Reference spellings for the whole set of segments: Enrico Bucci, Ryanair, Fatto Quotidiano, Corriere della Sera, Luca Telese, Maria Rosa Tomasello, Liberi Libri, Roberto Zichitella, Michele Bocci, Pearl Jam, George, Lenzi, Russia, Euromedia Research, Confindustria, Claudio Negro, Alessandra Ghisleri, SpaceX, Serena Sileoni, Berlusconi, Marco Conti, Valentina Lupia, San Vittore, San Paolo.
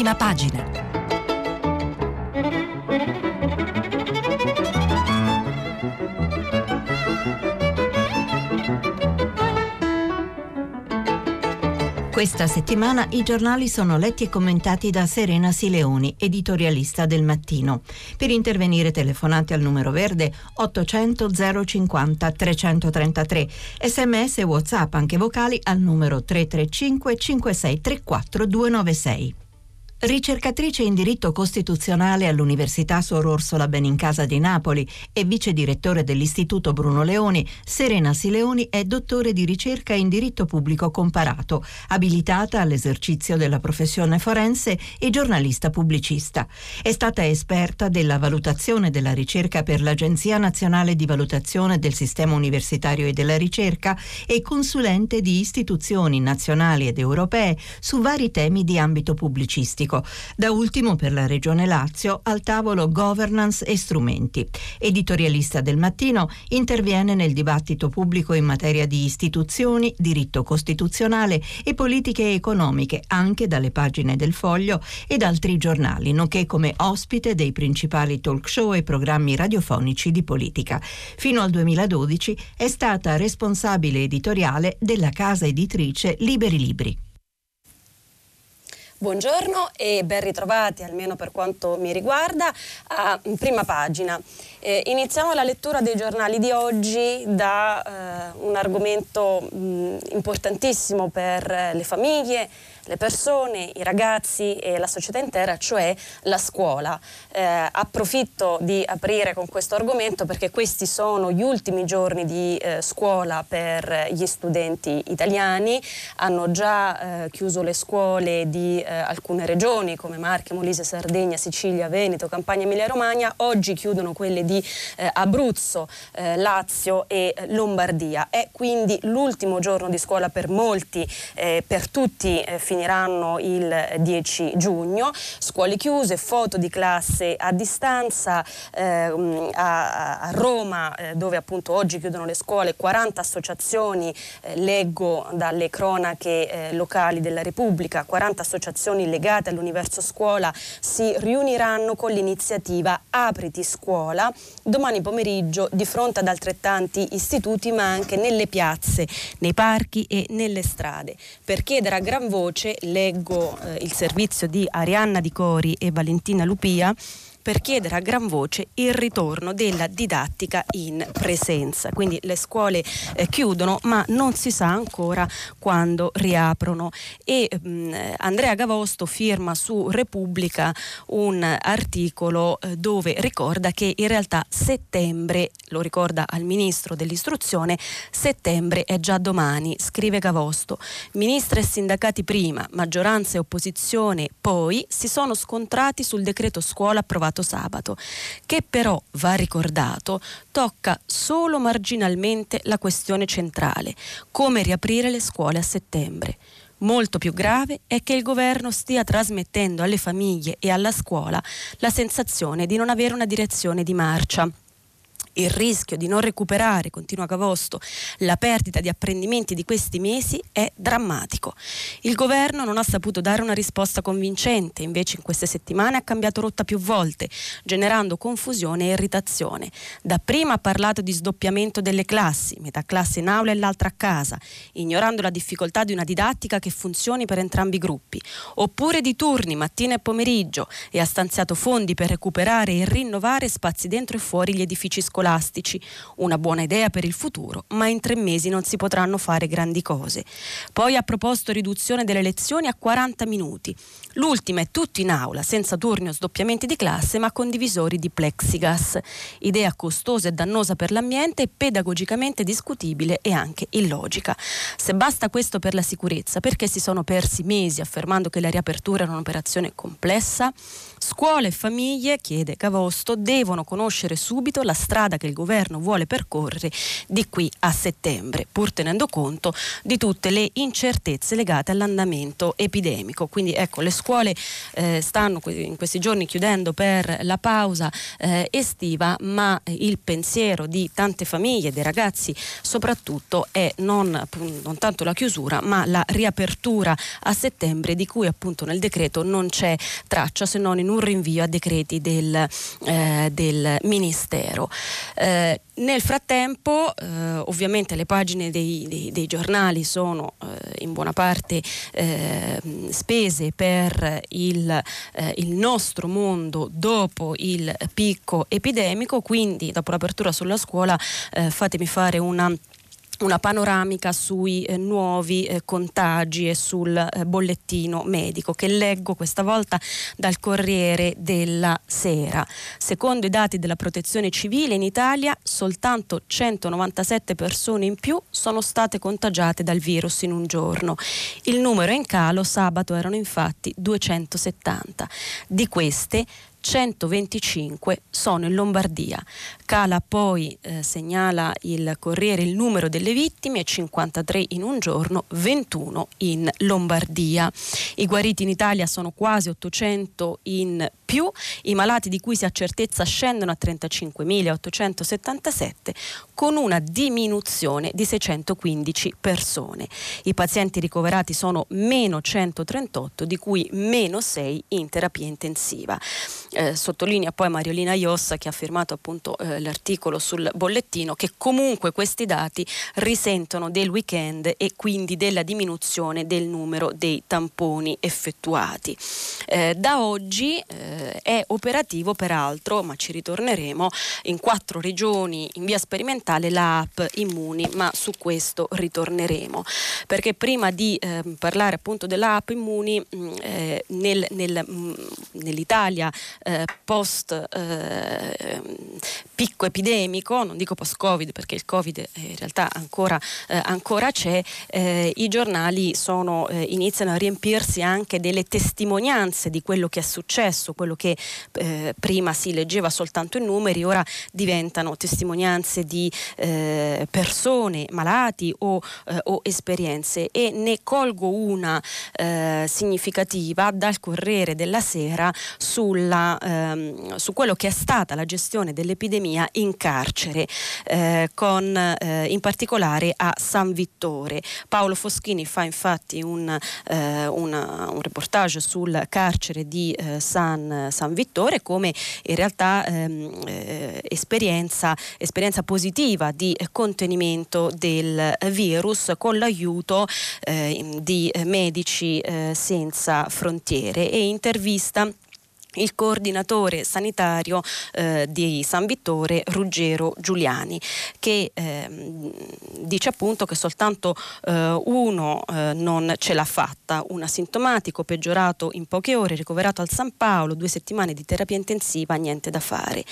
prima pagina. Questa settimana i giornali sono letti e commentati da Serena Sileoni, editorialista del Mattino. Per intervenire telefonate al numero verde 800 050 333, SMS e WhatsApp anche vocali al numero 335 5634 296. Ricercatrice in diritto costituzionale all'Università Suor Orsola Benincasa di Napoli e vice direttore dell'Istituto Bruno Leoni, Serena Sileoni è dottore di ricerca in diritto pubblico comparato, abilitata all'esercizio della professione forense e giornalista pubblicista. È stata esperta della valutazione della ricerca per l'Agenzia Nazionale di Valutazione del Sistema Universitario e della Ricerca e consulente di istituzioni nazionali ed europee su vari temi di ambito pubblicistico. Da ultimo per la Regione Lazio al tavolo Governance e Strumenti. Editorialista del Mattino, interviene nel dibattito pubblico in materia di istituzioni, diritto costituzionale e politiche economiche anche dalle pagine del Foglio ed altri giornali, nonché come ospite dei principali talk show e programmi radiofonici di politica. Fino al 2012 è stata responsabile editoriale della casa editrice Liberi Libri. Buongiorno e ben ritrovati, almeno per quanto mi riguarda, a prima pagina. Iniziamo la lettura dei giornali di oggi da un argomento importantissimo per le famiglie, le persone, i ragazzi e la società intera, cioè la scuola. Approfitto di aprire con questo argomento perché questi sono gli ultimi giorni di scuola per gli studenti italiani. Hanno già chiuso le scuole di alcune regioni come Marche, Molise, Sardegna, Sicilia, Veneto, Campania, Emilia-Romagna. Oggi chiudono quelle di Abruzzo, Lazio e Lombardia. È quindi l'ultimo giorno di scuola per molti, per tutti finiranno il 10 giugno, scuole chiuse, foto di classe a distanza, a Roma dove appunto oggi chiudono le scuole 40 associazioni, leggo dalle cronache locali della Repubblica, 40 associazioni legate all'universo scuola si riuniranno con l'iniziativa Apriti Scuola domani pomeriggio di fronte ad altrettanti istituti ma anche nelle piazze, nei parchi e nelle strade per chiedere a gran voce, leggo il servizio di Arianna Di Cori e Valentina Lupia, per chiedere a gran voce il ritorno della didattica in presenza. Quindi le scuole chiudono ma non si sa ancora quando riaprono e Andrea Gavosto firma su Repubblica un articolo dove ricorda che in realtà settembre, lo ricorda al ministro dell'istruzione, settembre è già domani, scrive Gavosto. Ministri e sindacati prima, maggioranza e opposizione poi si sono scontrati sul decreto scuola approvato sabato, che però, va ricordato, tocca solo marginalmente la questione centrale, come riaprire le scuole a settembre. Molto più grave è che il governo stia trasmettendo alle famiglie e alla scuola la sensazione di non avere una direzione di marcia. Il rischio di non recuperare, continua Gavosto, la perdita di apprendimenti di questi mesi è drammatico. Il governo non ha saputo dare una risposta convincente, invece in queste settimane ha cambiato rotta più volte, generando confusione e irritazione. Dapprima ha parlato di sdoppiamento delle classi, metà classe in aula e l'altra a casa, ignorando la difficoltà di una didattica che funzioni per entrambi i gruppi, oppure di turni mattina e pomeriggio, e ha stanziato fondi per recuperare e rinnovare spazi dentro e fuori gli edifici scolastici. Una buona idea per il futuro, ma in 3 mesi non si potranno fare grandi cose. Poi ha proposto riduzione delle lezioni a 40 minuti. L'ultima è tutto in aula, senza turni o sdoppiamenti di classe, ma con divisori di plexigas. Idea costosa e dannosa per l'ambiente, pedagogicamente discutibile e anche illogica. Se basta questo per la sicurezza, perché si sono persi mesi affermando che la riapertura era un'operazione complessa? Scuole e famiglie, chiede Gavosto, devono conoscere subito la strada strada che il governo vuole percorrere di qui a settembre, pur tenendo conto di tutte le incertezze legate all'andamento epidemico. Quindi ecco, le scuole stanno in questi giorni chiudendo per la pausa estiva, ma il pensiero di tante famiglie, dei ragazzi soprattutto, è non tanto la chiusura ma la riapertura a settembre, di cui appunto nel decreto non c'è traccia, se non in un rinvio a decreti del Ministero. Nel frattempo ovviamente le pagine dei giornali sono in buona parte spese per il nostro mondo dopo il picco epidemico, quindi dopo l'apertura sulla scuola fatemi fare una panoramica sui nuovi contagi e sul bollettino medico, che leggo questa volta dal Corriere della Sera. Secondo i dati della Protezione Civile, in Italia soltanto 197 persone in più sono state contagiate dal virus in un giorno. Il numero è in calo, sabato erano infatti 270. Di queste 125 sono in Lombardia. Cala poi, segnala il Corriere, il numero delle vittime, 53 in un giorno, 21 in Lombardia. I guariti in Italia sono quasi 800 in più, i malati di cui si ha certezza scendono a 35.877 con una diminuzione di 615 persone. I pazienti ricoverati sono meno 138, di cui meno 6 in terapia intensiva. Sottolinea poi Mariolina Iossa, che ha firmato appunto l'articolo sul bollettino, che comunque questi dati risentono del weekend e quindi della diminuzione del numero dei tamponi effettuati. Da oggi è operativo peraltro, ma ci ritorneremo, in 4 regioni in via sperimentale la app Immuni, ma su questo ritorneremo, perché prima di parlare appunto della app Immuni nell'Italia post picco epidemico, non dico post Covid perché il Covid in realtà ancora c'è, i giornali iniziano a riempirsi anche delle testimonianze di quello che è successo, quello che prima si leggeva soltanto in numeri, ora diventano testimonianze di persone, malati o esperienze, e ne colgo una significativa dal Corriere della Sera su quello che è stata la gestione dell'epidemia in carcere, in particolare a San Vittore. Paolo Foschini fa infatti un reportage sul carcere di San Vittore come in realtà esperienza positiva di contenimento del virus, con l'aiuto di Medici Senza Frontiere, e intervista il coordinatore sanitario di San Vittore, Ruggero Giuliani, che dice appunto che soltanto uno non ce l'ha fatta, un asintomatico peggiorato in poche ore, ricoverato al San Paolo, 2 settimane di terapia intensiva, niente da fare.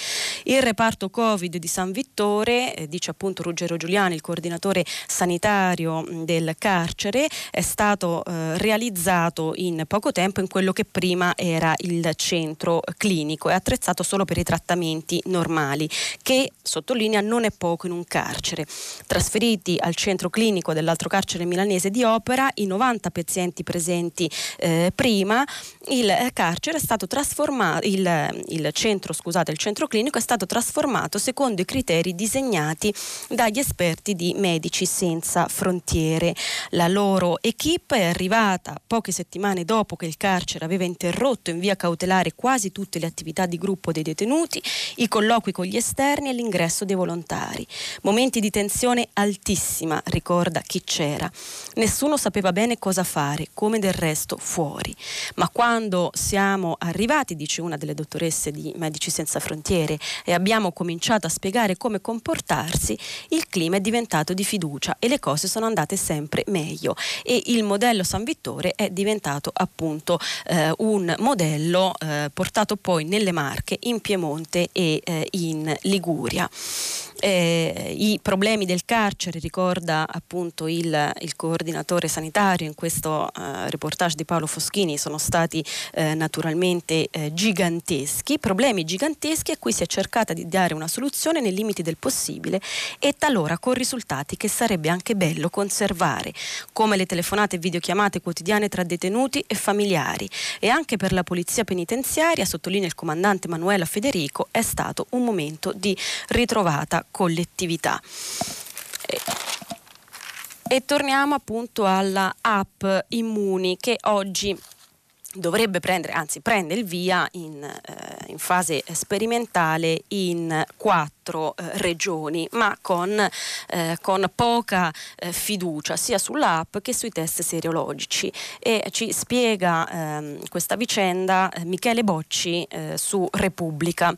Il reparto Covid di San Vittore, dice appunto Ruggero Giuliani, il coordinatore sanitario del carcere, è stato realizzato in poco tempo in quello che prima era il centro clinico, è attrezzato solo per i trattamenti normali, che, sottolinea, non è poco in un carcere. Trasferiti al centro clinico dell'altro carcere milanese di Opera i 90 pazienti presenti prima, il centro clinico è stato trasformato secondo i criteri disegnati dagli esperti di Medici Senza Frontiere. La loro equipe è arrivata poche settimane dopo che il carcere aveva interrotto in via cautelare quasi tutte le attività di gruppo dei detenuti, i colloqui con gli esterni e l'ingresso dei volontari. Momenti di tensione altissima, ricorda chi c'era. Nessuno sapeva bene cosa fare, come del resto fuori. Ma quando siamo arrivati, dice una delle dottoresse di Medici Senza Frontiere, e abbiamo cominciato a spiegare come comportarsi, il clima è diventato di fiducia e le cose sono andate sempre meglio, e il modello San Vittore è diventato appunto un modello portato poi nelle Marche, in Piemonte e in Liguria. I problemi del carcere, ricorda appunto il coordinatore sanitario in questo reportage di Paolo Foschini, sono stati naturalmente giganteschi, problemi giganteschi a cui si è cercata di dare una soluzione nei limiti del possibile e talora con risultati che sarebbe anche bello conservare, come le telefonate e videochiamate quotidiane tra detenuti e familiari. E anche per la polizia penitenziaria, sottolinea il comandante Manuela Federico, è stato un momento di ritrovata collettività. E torniamo appunto alla app Immuni, che oggi dovrebbe prendere, anzi prende il via in fase sperimentale in 4 regioni, ma con poca fiducia sia sulla app che sui test serologici. E ci spiega questa vicenda Michele Bocci su Repubblica.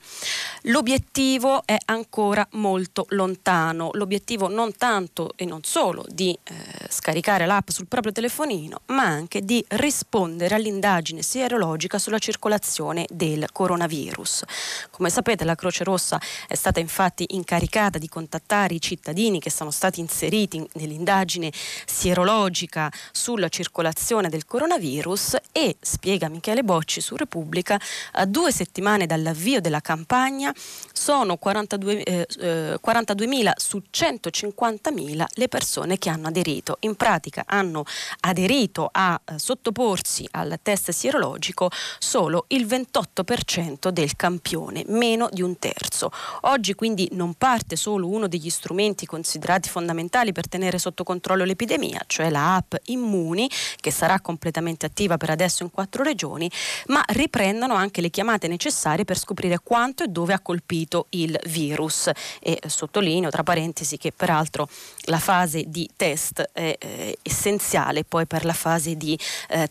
L'obiettivo è ancora molto lontano, l'obiettivo non tanto e non solo di scaricare l'app sul proprio telefonino, ma anche di rispondere all'indagine sierologica sulla circolazione del coronavirus. Come sapete, la Croce Rossa è stata infatti incaricata di contattare i cittadini che sono stati inseriti nell'indagine sierologica sulla circolazione del coronavirus e, spiega Michele Bocci su Repubblica, a 2 settimane dall'avvio della campagna sono 42.000 su 150.000 le persone che hanno aderito. In pratica hanno aderito a sottoporsi al test sierologico solo il 28% del campione, meno di un terzo. Oggi quindi non parte solo uno degli strumenti considerati fondamentali per tenere sotto controllo l'epidemia, cioè la app Immuni, che sarà completamente attiva per adesso in 4 regioni, ma riprendono anche le chiamate necessarie per scoprire quanto e dove ha colpito il virus. E sottolineo tra parentesi che peraltro la fase di test è essenziale poi per la fase di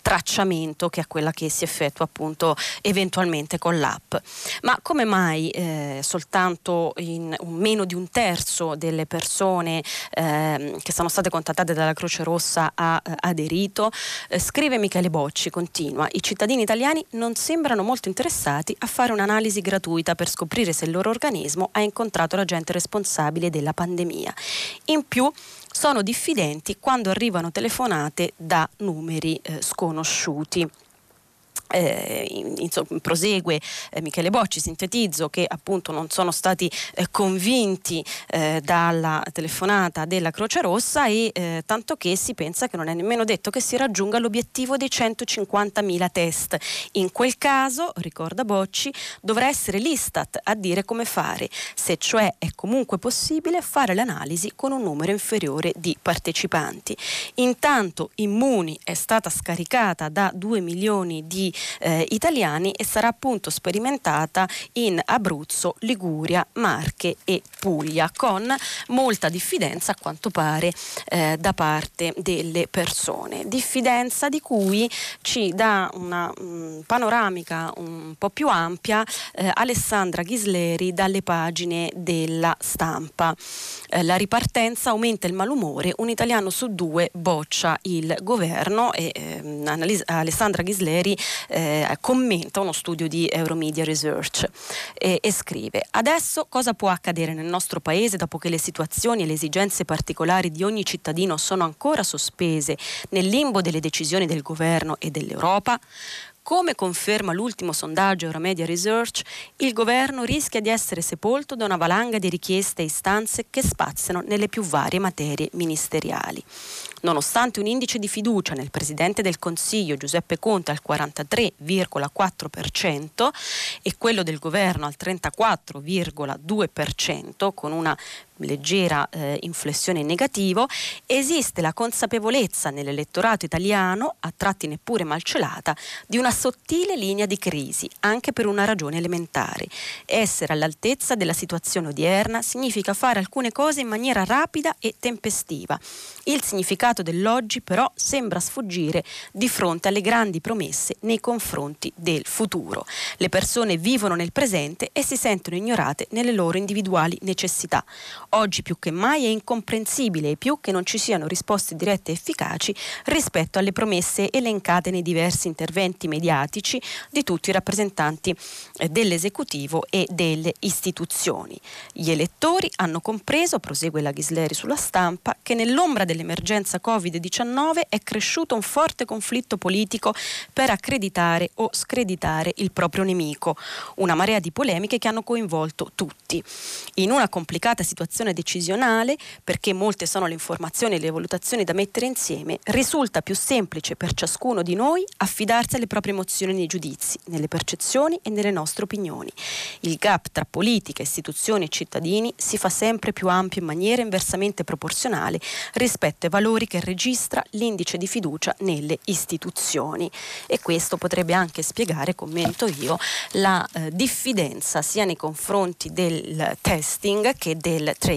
tracciamento, che è quella che si effettua appunto eventualmente con l'app. Ma come mai soltanto in meno di un terzo delle persone che sono state contattate dalla Croce Rossa ha aderito? Scrive Michele Bocci, continua: i cittadini italiani non sembrano molto interessati a fare un'analisi gratuita per scoprire se il loro organismo ha incontrato l'agente responsabile della pandemia. In più sono diffidenti quando arrivano telefonate da numeri sconosciuti. Prosegue Michele Bocci, sintetizzo che appunto non sono stati convinti dalla telefonata della Croce Rossa e tanto che si pensa che non è nemmeno detto che si raggiunga l'obiettivo dei 150.000 test. In quel caso, ricorda Bocci, dovrà essere l'Istat a dire come fare, se cioè è comunque possibile fare l'analisi con un numero inferiore di partecipanti. Intanto Immuni è stata scaricata da 2 milioni di italiani e sarà appunto sperimentata in Abruzzo, Liguria, Marche e Puglia, con molta diffidenza a quanto pare da parte delle persone. Diffidenza di cui ci dà una panoramica un po' più ampia Alessandra Ghisleri dalle pagine della Stampa. La ripartenza aumenta il malumore, un italiano su 2 boccia il governo, e Alessandra Ghisleri commenta uno studio di Euromedia Research e scrive: adesso cosa può accadere nel nostro paese dopo che le situazioni e le esigenze particolari di ogni cittadino sono ancora sospese nel limbo delle decisioni del governo e dell'Europa? Come conferma l'ultimo sondaggio Euromedia Research, il governo rischia di essere sepolto da una valanga di richieste e istanze che spaziano nelle più varie materie ministeriali. Nonostante un indice di fiducia nel Presidente del Consiglio Giuseppe Conte al 43,4% e quello del governo al 34,2%, con una leggera inflessione in negativo, esiste la consapevolezza nell'elettorato italiano, a tratti neppure malcelata, di una sottile linea di crisi, anche per una ragione elementare. Essere all'altezza della situazione odierna significa fare alcune cose in maniera rapida e tempestiva. Il significato dell'oggi però sembra sfuggire di fronte alle grandi promesse nei confronti del futuro. Le persone vivono nel presente e si sentono ignorate nelle loro individuali necessità. Oggi più che mai è incomprensibile, più che non ci siano risposte dirette e efficaci rispetto alle promesse elencate nei diversi interventi mediatici di tutti i rappresentanti dell'esecutivo e delle istituzioni. Gli elettori hanno compreso, prosegue la Ghisleri sulla Stampa, che nell'ombra dell'emergenza Covid-19 è cresciuto un forte conflitto politico per accreditare o screditare il proprio nemico, una marea di polemiche che hanno coinvolto tutti. In una complicata situazione decisionale, perché molte sono le informazioni e le valutazioni da mettere insieme, risulta più semplice per ciascuno di noi affidarsi alle proprie emozioni nei giudizi, nelle percezioni e nelle nostre opinioni. Il gap tra politica, istituzioni e cittadini si fa sempre più ampio in maniera inversamente proporzionale rispetto ai valori che registra l'indice di fiducia nelle istituzioni. E questo potrebbe anche spiegare, commento io, la diffidenza sia nei confronti del testing che del tracing.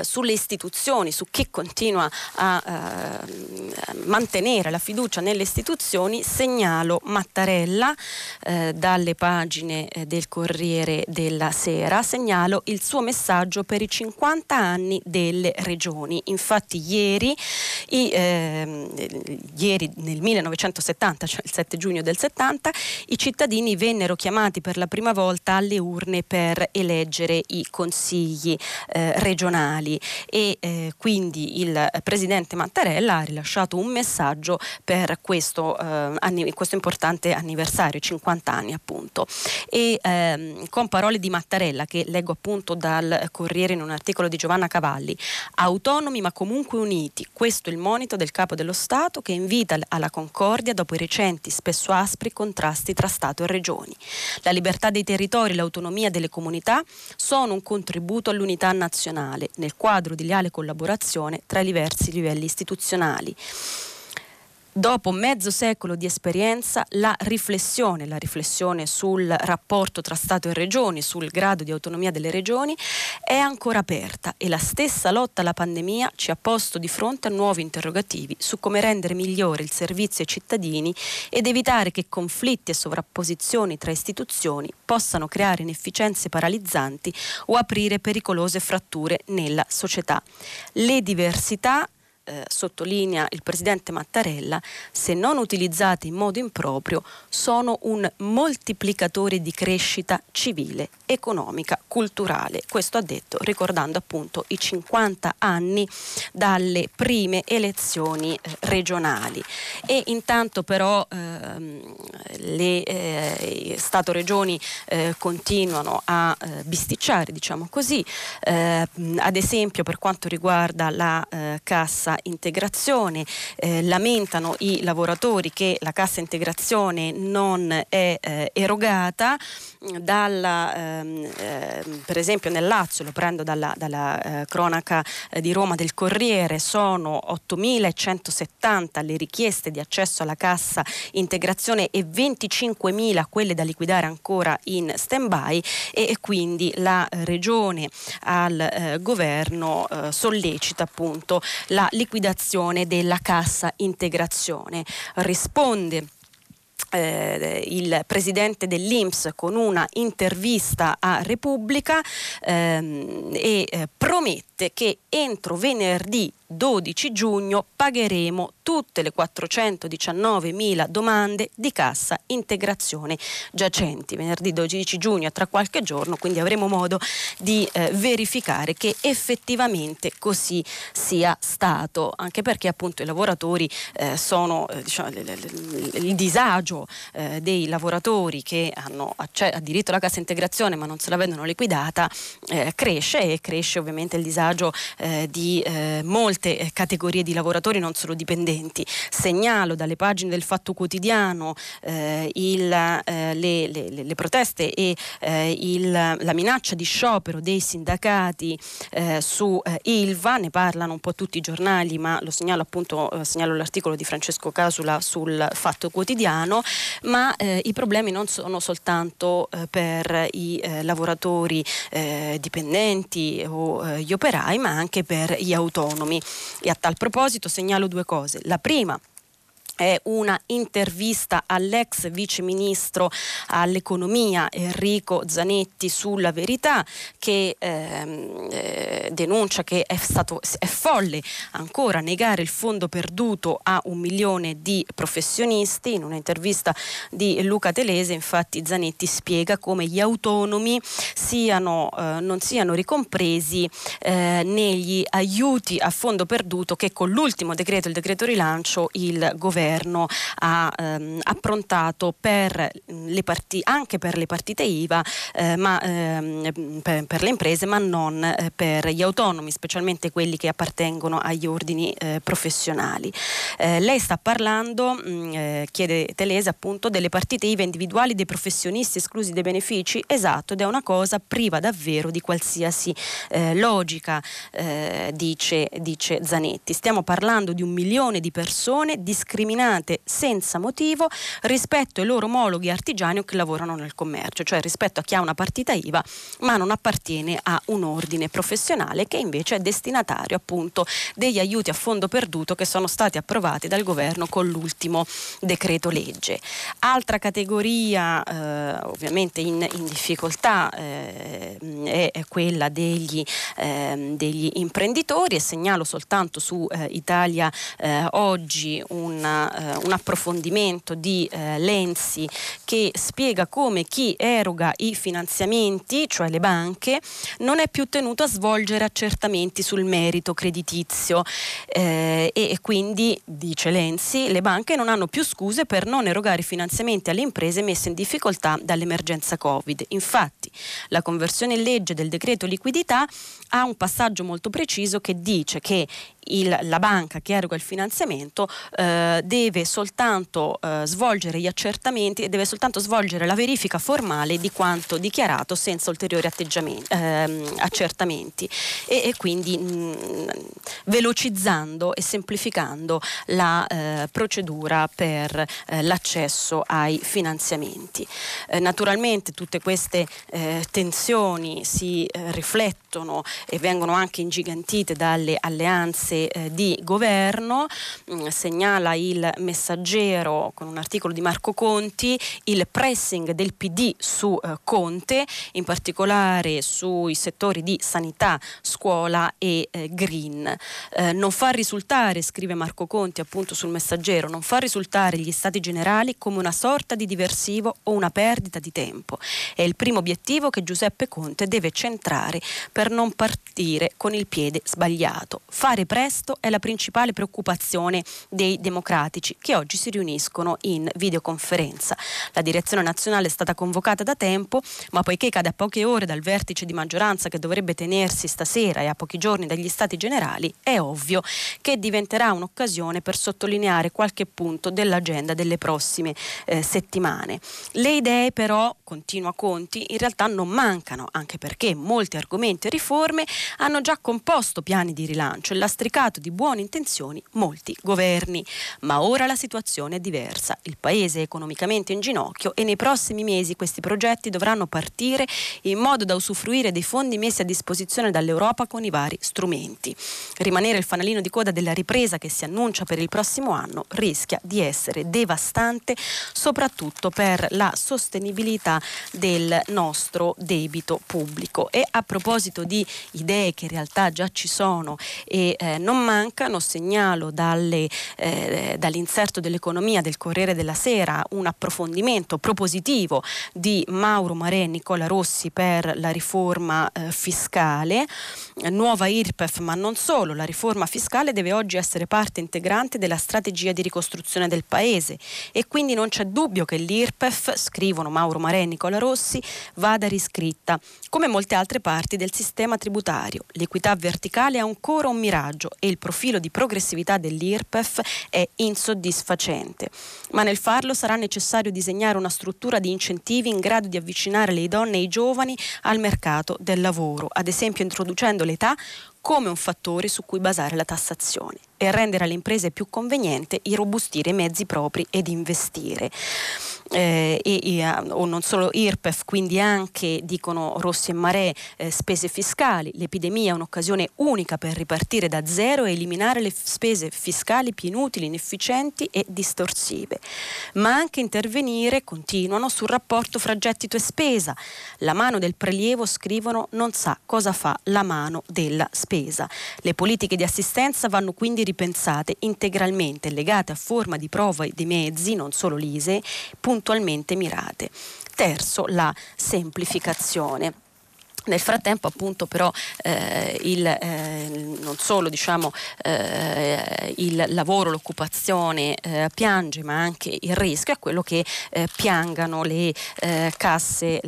Sulle istituzioni, su chi continua a mantenere la fiducia nelle istituzioni, segnalo Mattarella dalle pagine del Corriere della Sera, segnalo il suo messaggio per i 50 anni delle regioni. Infatti ieri nel 1970, cioè il 7 giugno del 70, i cittadini vennero chiamati per la prima volta alle urne per eleggere i consigli regionali. E quindi il presidente Mattarella ha rilasciato un messaggio per questo importante anniversario, 50 anni appunto, e con parole di Mattarella che leggo appunto dal Corriere in un articolo di Giovanna Cavalli: autonomi ma comunque uniti, questo è il monito del capo dello Stato che invita alla concordia dopo i recenti, spesso aspri contrasti tra Stato e Regioni. La libertà dei territori e l'autonomia delle comunità sono un contributo all'unità nazionale nel quadro di leale collaborazione tra i diversi livelli istituzionali. Dopo mezzo secolo di esperienza, la riflessione sul rapporto tra Stato e Regioni, sul grado di autonomia delle Regioni, è ancora aperta e la stessa lotta alla pandemia ci ha posto di fronte a nuovi interrogativi su come rendere migliore il servizio ai cittadini ed evitare che conflitti e sovrapposizioni tra istituzioni possano creare inefficienze paralizzanti o aprire pericolose fratture nella società. Le diversità, sottolinea il presidente Mattarella, se non utilizzate in modo improprio, sono un moltiplicatore di crescita civile, economica, culturale. Questo ha detto ricordando appunto i 50 anni dalle prime elezioni regionali. E intanto però Stato-Regioni continuano a bisticciare, diciamo così, ad esempio per quanto riguarda la cassa integrazione. Lamentano i lavoratori che la cassa integrazione non è erogata. Per esempio nel Lazio, lo prendo dalla cronaca di Roma del Corriere, sono 8.170 le richieste di accesso alla cassa integrazione e 25.000 quelle da liquidare ancora in stand-by, e quindi la Regione al governo sollecita appunto la liquidazione della cassa integrazione. Risponde il presidente dell'INPS con una intervista a Repubblica e promette che entro venerdì 12 giugno pagheremo tutte le 419.000 domande di cassa integrazione giacenti. Venerdì 12 giugno, tra qualche giorno, quindi avremo modo di verificare che effettivamente così sia stato, anche perché appunto i lavoratori sono, diciamo, il disagio dei lavoratori che hanno diritto alla cassa integrazione ma non se la vedono liquidata cresce, e cresce ovviamente il disagio di molti categorie di lavoratori, non solo dipendenti. Segnalo dalle pagine del Fatto Quotidiano le proteste e la minaccia di sciopero dei sindacati su Ilva. Ne parlano un po' tutti i giornali, ma lo segnalo appunto, segnalo l'articolo di Francesco Casula sul Fatto Quotidiano. Ma i problemi non sono soltanto per i lavoratori dipendenti o gli operai, ma anche per gli autonomi. E a tal proposito segnalo due cose. La prima, una intervista all'ex viceministro all'economia Enrico Zanetti sulla Verità, che denuncia che è folle ancora negare il fondo perduto a 1 milione di professionisti. In un'intervista di Luca Telese, infatti, Zanetti spiega come gli autonomi non siano ricompresi negli aiuti a fondo perduto che con l'ultimo decreto, il decreto rilancio, il governo ha approntato per le anche per le partite IVA, per le imprese, ma non per gli autonomi, specialmente quelli che appartengono agli ordini professionali. Lei sta parlando, chiede Telese, appunto, delle partite IVA individuali dei professionisti esclusi dai benefici. Esatto, ed è una cosa priva davvero di qualsiasi logica, dice Zanetti. Stiamo parlando di 1 milione di persone discriminate senza motivo rispetto ai loro omologhi artigiani o che lavorano nel commercio, cioè rispetto a chi ha una partita IVA ma non appartiene a un ordine professionale, che invece è destinatario appunto degli aiuti a fondo perduto che sono stati approvati dal governo con l'ultimo decreto legge. Altra categoria ovviamente in difficoltà è quella degli imprenditori, e segnalo soltanto su Italia Oggi un approfondimento di Lenzi che spiega come chi eroga i finanziamenti, cioè le banche, non è più tenuto a svolgere accertamenti sul merito creditizio, e quindi, dice Lenzi, le banche non hanno più scuse per non erogare finanziamenti alle imprese messe in difficoltà dall'emergenza Covid. Infatti la conversione in legge del decreto liquidità ha un passaggio molto preciso che dice che la banca che eroga il finanziamento deve soltanto svolgere gli accertamenti e deve soltanto svolgere la verifica formale di quanto dichiarato senza ulteriori accertamenti, e quindi velocizzando e semplificando la procedura per l'accesso ai finanziamenti. Naturalmente tutte queste tensioni si riflettono e vengono anche ingigantite dalle alleanze di governo. Segnala il Messaggero con un articolo di Marco Conti il pressing del PD su Conte, in particolare sui settori di sanità, scuola e green. Non fa risultare, scrive Marco Conti appunto sul Messaggero, non fa risultare gli stati generali come una sorta di diversivo o una perdita di tempo. È il primo obiettivo che Giuseppe Conte deve centrare per non partire con il piede sbagliato. Fare presto è la principale preoccupazione dei democratici, che oggi si riuniscono in videoconferenza. La direzione nazionale è stata convocata da tempo, ma poiché cade a poche ore dal vertice di maggioranza che dovrebbe tenersi stasera e a pochi giorni dagli stati generali, è ovvio che diventerà un'occasione per sottolineare qualche punto dell'agenda delle prossime settimane. Le idee però, continua Conti, in realtà non mancano, anche perché molti argomenti e riforme hanno già composto piani di rilancio e lastricato di buone intenzioni molti governi. Ma ora la situazione è diversa, il paese è economicamente in ginocchio e nei prossimi mesi questi progetti dovranno partire in modo da usufruire dei fondi messi a disposizione dall'Europa con i vari strumenti. Rimanere il fanalino di coda della ripresa che si annuncia per il prossimo anno rischia di essere devastante, soprattutto per la sostenibilità del nostro debito pubblico. E a proposito di idee che in realtà già ci sono e non mancano, segnalo dall'inserto dell'economia del Corriere della Sera un approfondimento propositivo di Mauro Maré e Nicola Rossi per la riforma fiscale. Nuova IRPEF, ma non solo, la riforma fiscale deve oggi essere parte integrante della strategia di ricostruzione del paese, e quindi non c'è dubbio che l'IRPEF, scrivono Mauro Maré e Nicola Rossi, vada riscritta come molte altre parti del sistema tributario. L'equità verticale è ancora un miraggio e il profilo di progressività dell'IRPEF è insoddisfacente, ma nel farlo sarà necessario disegnare una struttura di incentivi in grado di avvicinare le donne e i giovani al mercato del lavoro, ad esempio introducendo l'età come un fattore su cui basare la tassazione. per rendere alle imprese più conveniente irrobustire i mezzi propri ed investire. O non solo IRPEF, quindi anche, dicono Rossi e Maré, spese fiscali. L'epidemia è un'occasione unica per ripartire da zero e eliminare le spese fiscali più inutili, inefficienti e distorsive, ma anche intervenire, continuano, sul rapporto fra gettito e spesa. La mano del prelievo, scrivono, non sa cosa fa la mano della spesa. Le politiche di assistenza vanno quindi ripensate integralmente, legate a forma di prova e di mezzi, non solo l'ISE, puntualmente mirate. Terzo, la semplificazione. Nel frattempo, appunto, però non solo il lavoro, l'occupazione piange, ma anche il rischio è quello che piangano le casse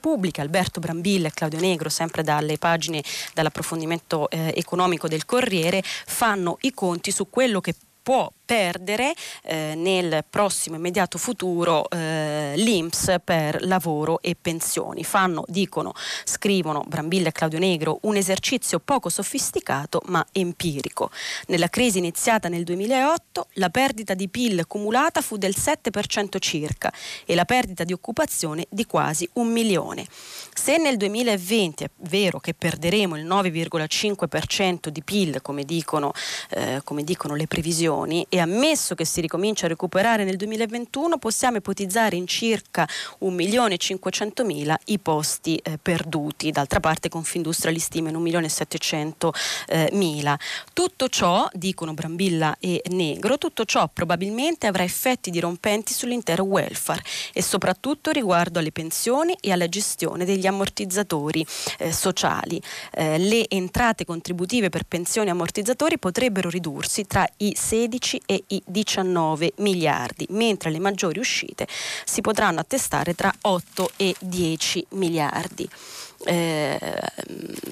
pubbliche. Alberto Brambilla e Claudio Negro, sempre dalle pagine, dall'approfondimento economico del Corriere, fanno i conti su quello che può perdere nel prossimo immediato futuro l'INPS per lavoro e pensioni. Fanno, dicono, scrivono Brambilla e Claudio Negro, un esercizio poco sofisticato ma empirico. Nella crisi iniziata nel 2008 la perdita di PIL cumulata fu del 7% circa e la perdita di occupazione di quasi 1 milione. Se nel 2020 è vero che perderemo il 9,5% di PIL, come dicono le previsioni, e ammesso che si ricomincia a recuperare nel 2021, possiamo ipotizzare in circa 1.500.000 i posti perduti. D'altra parte Confindustria li stima in 1.700.000. Tutto ciò, dicono Brambilla e Negro, tutto ciò probabilmente avrà effetti dirompenti sull'intero welfare e soprattutto riguardo alle pensioni e alla gestione degli ammortizzatori sociali. Le entrate contributive per pensioni e ammortizzatori potrebbero ridursi tra i 16 e i 19 miliardi, mentre le maggiori uscite si potranno attestare tra 8 e 10 miliardi.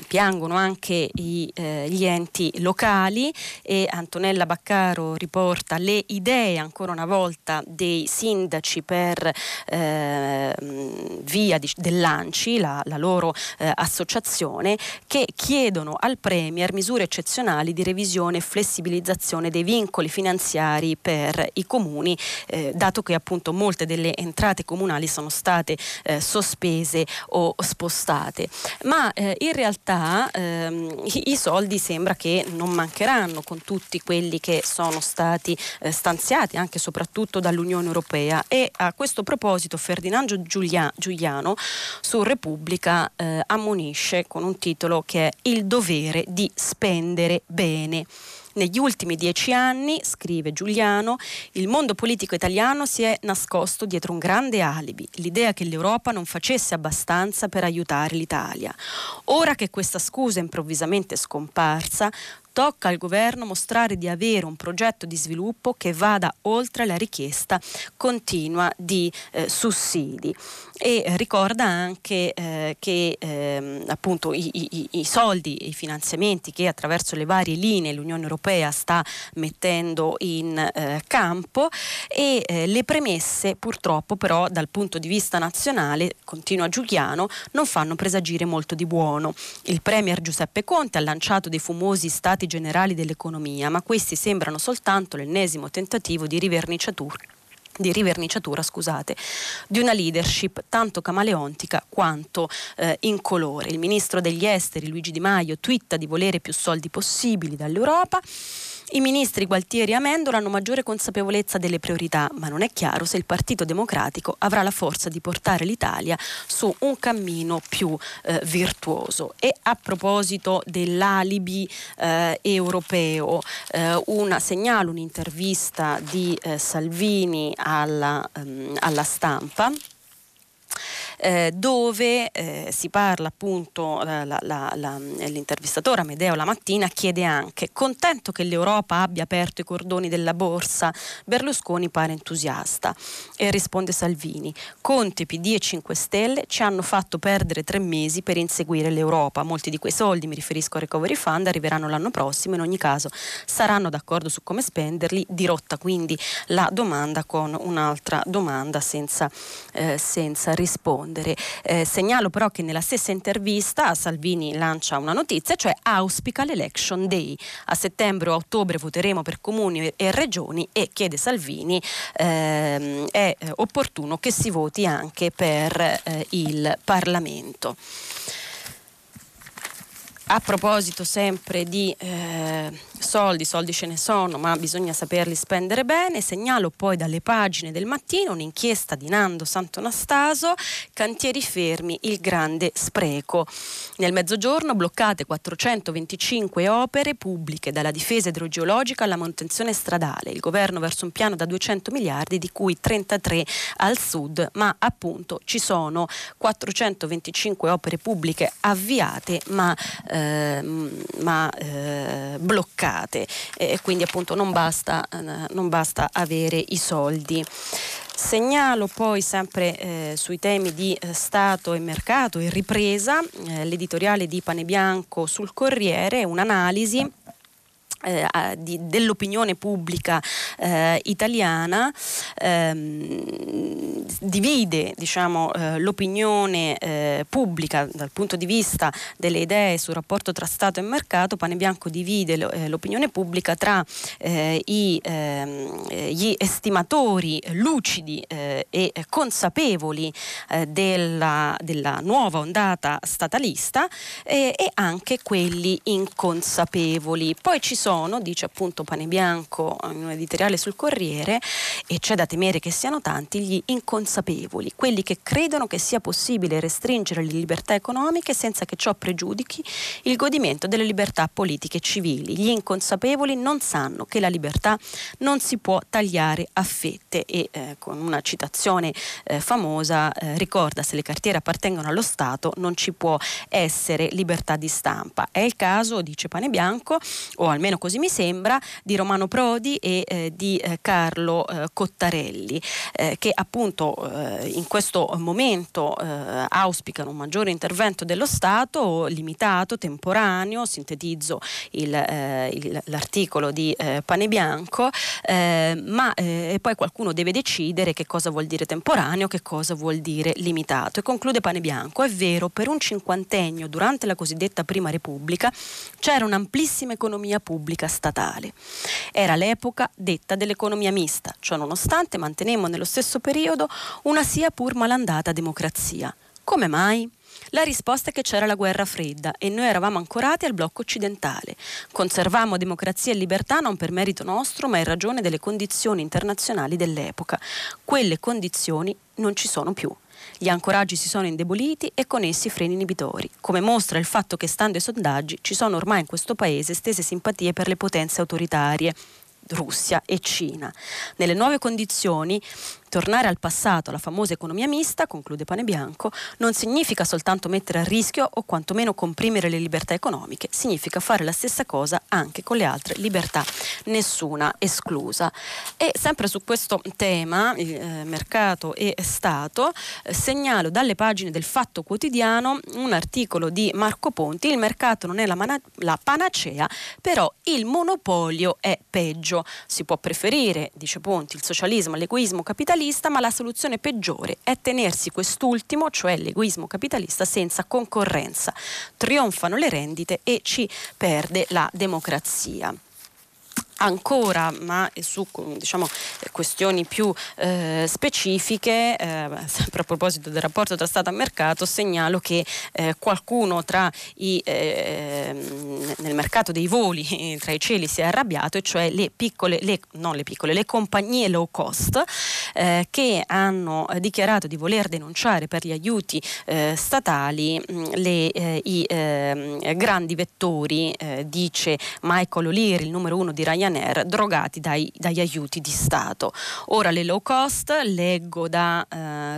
Piangono anche gli enti locali e Antonella Baccaro riporta le idee ancora una volta dei sindaci per via dell'ANCI, la loro associazione, che chiedono al Premier misure eccezionali di revisione e flessibilizzazione dei vincoli finanziari per i comuni, dato che appunto molte delle entrate comunali sono state sospese o spostate. Ma in realtà i soldi sembra che non mancheranno, con tutti quelli che sono stati stanziati anche e soprattutto dall'Unione Europea. E a questo proposito Ferdinando Giuliano su Repubblica ammonisce con un titolo che è "Il dovere di spendere bene". Negli ultimi 10 anni, scrive Giuliano, il mondo politico italiano si è nascosto dietro un grande alibi, l'idea che l'Europa non facesse abbastanza per aiutare l'Italia. Ora che questa scusa è improvvisamente scomparsa, tocca al governo mostrare di avere un progetto di sviluppo che vada oltre la richiesta continua di sussidi. E ricorda anche che appunto i soldi, i finanziamenti che attraverso le varie linee l'Unione Europea sta mettendo in campo, e le premesse purtroppo però dal punto di vista nazionale, continua Giuliano, non fanno presagire molto di buono. Il Premier Giuseppe Conte ha lanciato dei fumosi stati generali dell'economia, ma questi sembrano soltanto l'ennesimo tentativo di riverniciatura, di una leadership tanto camaleontica quanto incolore. Il ministro degli esteri Luigi Di Maio twitta di volere più soldi possibili dall'Europa. I ministri Gualtieri e Amendola hanno maggiore consapevolezza delle priorità, ma non è chiaro se il Partito Democratico avrà la forza di portare l'Italia su un cammino più virtuoso. E a proposito dell'alibi europeo, segnalo un'intervista di Salvini alla Stampa, dove si parla appunto, l'intervistatore Amedeo La Mattina chiede anche: contento che l'Europa abbia aperto i cordoni della borsa, Berlusconi pare entusiasta. E risponde Salvini: Conte, PD e 5 Stelle ci hanno fatto perdere 3 mesi per inseguire l'Europa. Molti di quei soldi, mi riferisco al Recovery Fund, arriveranno l'anno prossimo, in ogni caso saranno d'accordo su come spenderli. Dirotta quindi la domanda con un'altra domanda senza rispondere. rispondere. Segnalo però che nella stessa intervista Salvini lancia una notizia, cioè auspica l'election day. A settembre o ottobre voteremo per comuni e regioni e, chiede Salvini, è opportuno che si voti anche per il Parlamento. A proposito sempre di soldi ce ne sono, ma bisogna saperli spendere bene. Segnalo poi dalle pagine del Mattino un'inchiesta di Nando Santonastaso, cantieri fermi, il grande spreco. Nel mezzogiorno bloccate 425 opere pubbliche, dalla difesa idrogeologica alla manutenzione stradale. Il governo verso un piano da 200 miliardi, di cui 33 al sud, ma appunto ci sono 425 opere pubbliche avviate ma bloccate, e quindi appunto non basta avere i soldi. Segnalo poi sempre sui temi di Stato e mercato e ripresa l'editoriale di Panebianco sul Corriere, un'analisi dell'opinione pubblica italiana. Divide, diciamo, l'opinione pubblica dal punto di vista delle idee sul rapporto tra Stato e mercato. Panebianco divide l'opinione pubblica tra gli estimatori lucidi e consapevoli della nuova ondata statalista e anche quelli inconsapevoli. Poi ci sono, dice appunto Panebianco in un editoriale sul Corriere, e c'è da temere che siano tanti gli inconsapevoli, quelli che credono che sia possibile restringere le libertà economiche senza che ciò pregiudichi il godimento delle libertà politiche e civili. Gli inconsapevoli non sanno che la libertà non si può tagliare a fette, e con una citazione famosa ricorda: se le cartiere appartengono allo Stato non ci può essere libertà di stampa. È il caso, dice Panebianco, o almeno così mi sembra, di Romano Prodi e di Carlo Cottarelli, che appunto in questo momento auspicano un maggiore intervento dello Stato, limitato, temporaneo. Sintetizzo l'articolo di Panebianco, ma poi qualcuno deve decidere che cosa vuol dire temporaneo, che cosa vuol dire limitato. E conclude Panebianco: è vero, per un cinquantennio, durante la cosiddetta Prima Repubblica, c'era un'amplissima economia pubblica statale. Era l'epoca detta dell'economia mista. Ciò nonostante mantenemmo nello stesso periodo una sia pur malandata democrazia. Come mai? La risposta è che c'era la guerra fredda e noi eravamo ancorati al blocco occidentale. Conservammo democrazia e libertà non per merito nostro, ma in ragione delle condizioni internazionali dell'epoca. Quelle condizioni non ci sono più. Gli ancoraggi si sono indeboliti e con essi freni inibitori, come mostra il fatto che, stando ai sondaggi, ci sono ormai in questo paese stese simpatie per le potenze autoritarie, Russia e Cina. Nelle nuove condizioni, tornare al passato, alla famosa economia mista, conclude Panebianco, non significa soltanto mettere a rischio o quantomeno comprimere le libertà economiche, significa fare la stessa cosa anche con le altre libertà, nessuna esclusa. E sempre su questo tema, mercato e Stato, segnalo dalle pagine del Fatto Quotidiano un articolo di Marco Conti: il mercato non è la panacea, però il monopolio è peggio. Si può preferire, dice Conti, il socialismo all'egoismo capitalista, ma la soluzione peggiore è tenersi quest'ultimo, cioè l'egoismo capitalista, senza concorrenza. Trionfano le rendite e ci perde la democrazia. Ancora, ma su, diciamo, questioni più specifiche, sempre a proposito del rapporto tra Stato e mercato, segnalo che qualcuno nel mercato dei voli tra i cieli si è arrabbiato, e cioè le compagnie low cost, che hanno dichiarato di voler denunciare per gli aiuti statali i grandi vettori, dice Michael O'Leary, il numero uno di Ryanair, drogati dagli aiuti di Stato. Ora le low cost, leggo da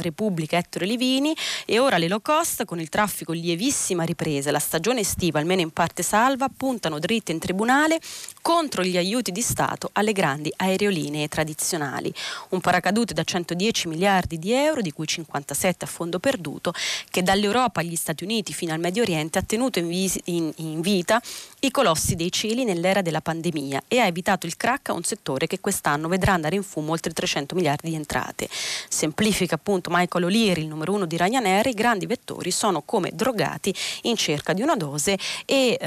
Repubblica Ettore Livini, e ora le low cost, con il traffico in lievissima ripresa, la stagione estiva almeno in parte salva, puntano dritte in tribunale contro gli aiuti di Stato alle grandi aerolinee tradizionali. Un paracadute da 110 miliardi di euro, di cui 57 a fondo perduto, che dall'Europa agli Stati Uniti fino al Medio Oriente ha tenuto in vita i colossi dei cieli nell'era della pandemia e ha evitato evitato il crack a un settore che quest'anno vedrà andare in fumo oltre 300 miliardi di entrate. Semplifica appunto Michael O'Leary, il numero uno di Ryanair: i grandi vettori sono come drogati in cerca di una dose, e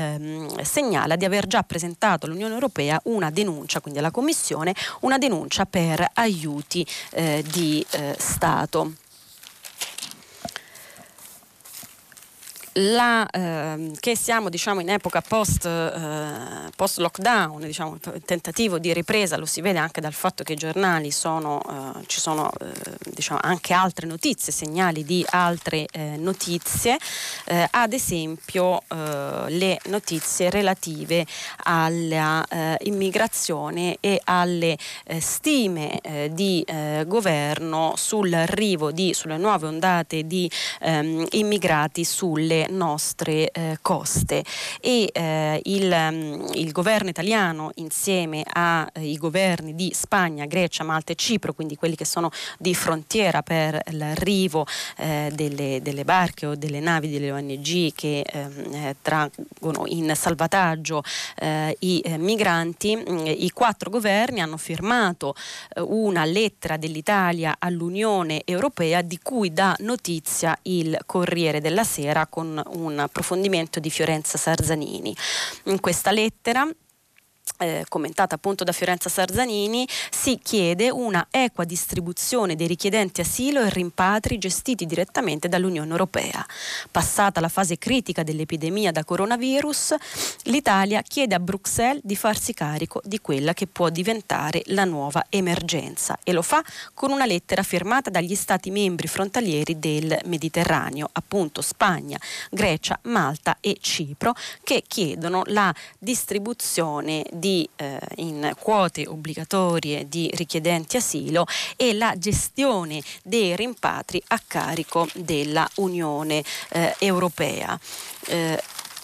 segnala di aver già presentato all'Unione Europea una denuncia, quindi alla Commissione, una denuncia per aiuti di Stato. Che siamo in epoca post lockdown, il tentativo di ripresa lo si vede anche dal fatto che i giornali ci sono anche altre notizie, segnali di altre notizie, ad esempio le notizie relative all'immigrazione e alle stime di governo sull'arrivo sulle nuove ondate di immigrati sulle nostre coste. E il governo italiano, insieme ai governi di Spagna, Grecia, Malta e Cipro, quindi quelli che sono di frontiera per l'arrivo delle barche o delle navi delle ONG che traggono in salvataggio i migranti, i quattro governi hanno firmato una lettera dell'Italia all'Unione Europea, di cui dà notizia il Corriere della Sera con un approfondimento di Fiorenza Sarzanini. In questa lettera, commentata appunto da Fiorenza Sarzanini, si chiede una equa distribuzione dei richiedenti asilo e rimpatri gestiti direttamente dall'Unione Europea. Passata la fase critica dell'epidemia da coronavirus, l'Italia chiede a Bruxelles di farsi carico di quella che può diventare la nuova emergenza, e lo fa con una lettera firmata dagli Stati membri frontalieri del Mediterraneo, appunto Spagna, Grecia, Malta e Cipro, che chiedono la distribuzione in quote obbligatorie di richiedenti asilo e la gestione dei rimpatri a carico della Unione Europea.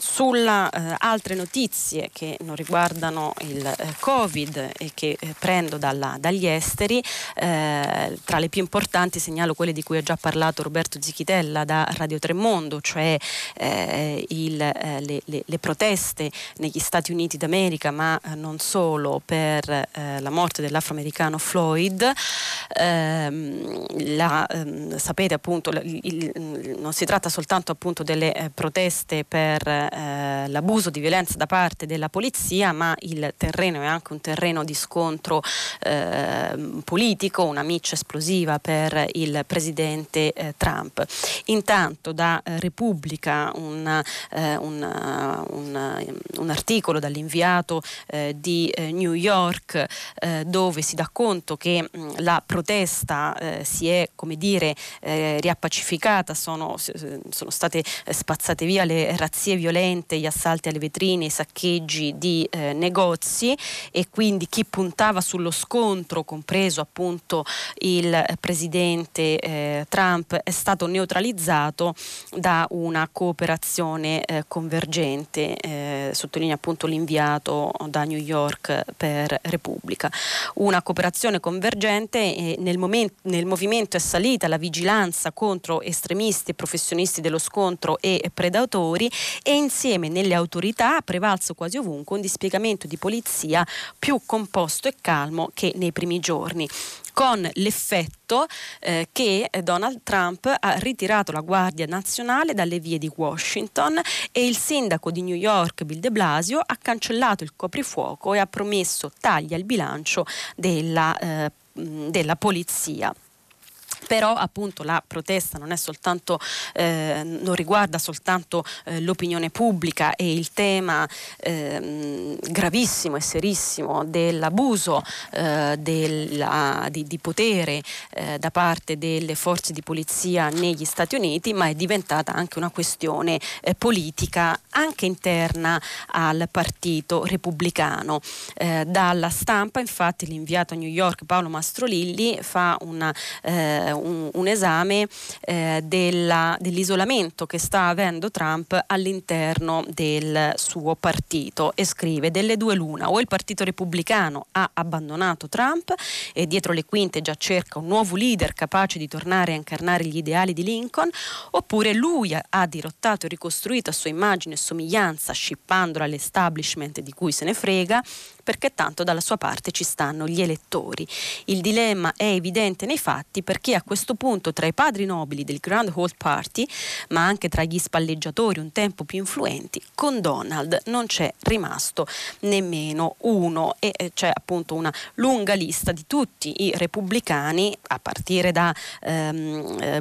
Sulla altre notizie che non riguardano il Covid e che prendo dagli esteri, tra le più importanti segnalo quelle di cui ha già parlato Roberto Zichitella da Radio Tremondo, cioè le proteste negli Stati Uniti d'America, ma non solo, per la morte dell'afroamericano Floyd. Sapete appunto, non si tratta soltanto appunto delle proteste per l'abuso di violenza da parte della polizia, ma il terreno è anche un terreno di scontro politico, una miccia esplosiva per il presidente Trump. Intanto da Repubblica un articolo dall'inviato di New York, dove si dà conto che la protesta si è riappacificata, sono state spazzate via le razzie violente, gli assalti alle vetrine, i saccheggi di negozi, e quindi chi puntava sullo scontro, compreso appunto il presidente Trump, è stato neutralizzato da una cooperazione convergente, sottolinea appunto l'inviato da New York per Repubblica. Una cooperazione convergente, nel movimento è salita la vigilanza contro estremisti, professionisti dello scontro e predatori, e insieme nelle autorità prevalso quasi ovunque un dispiegamento di polizia più composto e calmo che nei primi giorni, con l'effetto che Donald Trump ha ritirato la Guardia Nazionale dalle vie di Washington, e il sindaco di New York Bill de Blasio ha cancellato il coprifuoco e ha promesso tagli al bilancio della polizia. Però appunto la protesta non riguarda soltanto l'opinione pubblica e il tema gravissimo e serissimo dell'abuso di potere da parte delle forze di polizia negli Stati Uniti, ma è diventata anche una questione politica, anche interna al partito repubblicano. Dalla Stampa infatti l'inviato a New York Paolo Mastrolilli fa un esame dell'isolamento che sta avendo Trump all'interno del suo partito, e scrive: delle due l'una, o il partito repubblicano ha abbandonato Trump e dietro le quinte già cerca un nuovo leader capace di tornare a incarnare gli ideali di Lincoln, oppure lui ha dirottato e ricostruito a sua immagine e somiglianza, scippandola all'establishment di cui se ne frega, perché tanto dalla sua parte ci stanno gli elettori. Il dilemma è evidente nei fatti, perché a questo punto tra i padri nobili del Grand Old Party, ma anche tra gli spalleggiatori un tempo più influenti, con Donald non c'è rimasto nemmeno uno, e c'è appunto una lunga lista di tutti i repubblicani, a partire da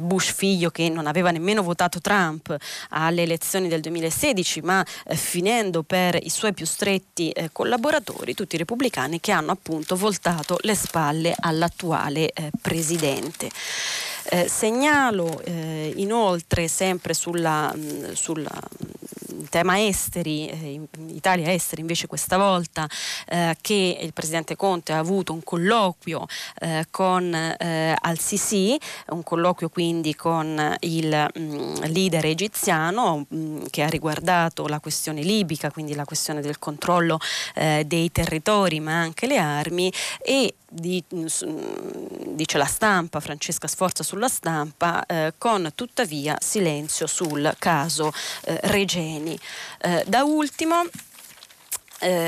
Bush figlio, che non aveva nemmeno votato Trump alle elezioni del 2016, ma finendo per i suoi più stretti collaboratori, tutti i repubblicani che hanno appunto voltato le spalle all'attuale presidente. Segnalo inoltre, sempre sulla tema esteri, Italia esteri invece questa volta, che il presidente Conte ha avuto un colloquio con al-Sisi, un colloquio quindi con il leader egiziano, che ha riguardato la questione libica, quindi la questione del controllo dei territori ma anche le armi. E dice la stampa, Francesca Sforza sulla stampa, con tuttavia silenzio sul caso Regeni. Da ultimo,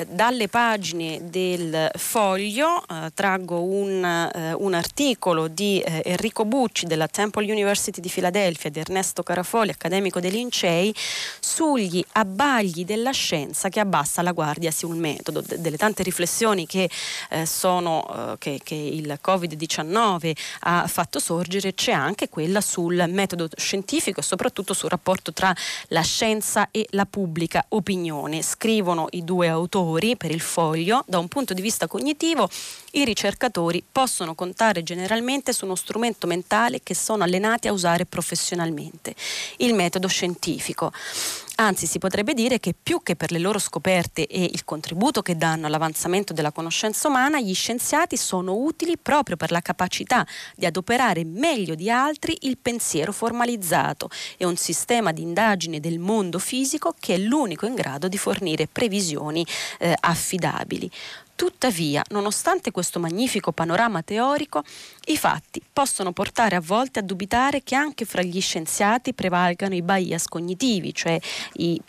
dalle pagine del Foglio traggo un articolo di Enrico Bucci della Temple University di Filadelfia, di Ernesto Carafoli, accademico dei Lincei, sugli abbagli della scienza che abbassa la guardia sul metodo, delle tante riflessioni che il Covid-19 ha fatto sorgere. C'è anche quella sul metodo scientifico e soprattutto sul rapporto tra la scienza e la pubblica opinione. Scrivono i due autori per il Foglio: da un punto di vista cognitivo i ricercatori possono contare generalmente su uno strumento mentale che sono allenati a usare professionalmente, il metodo scientifico. Anzi, si potrebbe dire che più che per le loro scoperte e il contributo che danno all'avanzamento della conoscenza umana, gli scienziati sono utili proprio per la capacità di adoperare meglio di altri il pensiero formalizzato e un sistema di indagine del mondo fisico che è l'unico in grado di fornire previsioni affidabili. Tuttavia, nonostante questo magnifico panorama teorico, i fatti possono portare a volte a dubitare che anche fra gli scienziati prevalgano i bias cognitivi, cioè i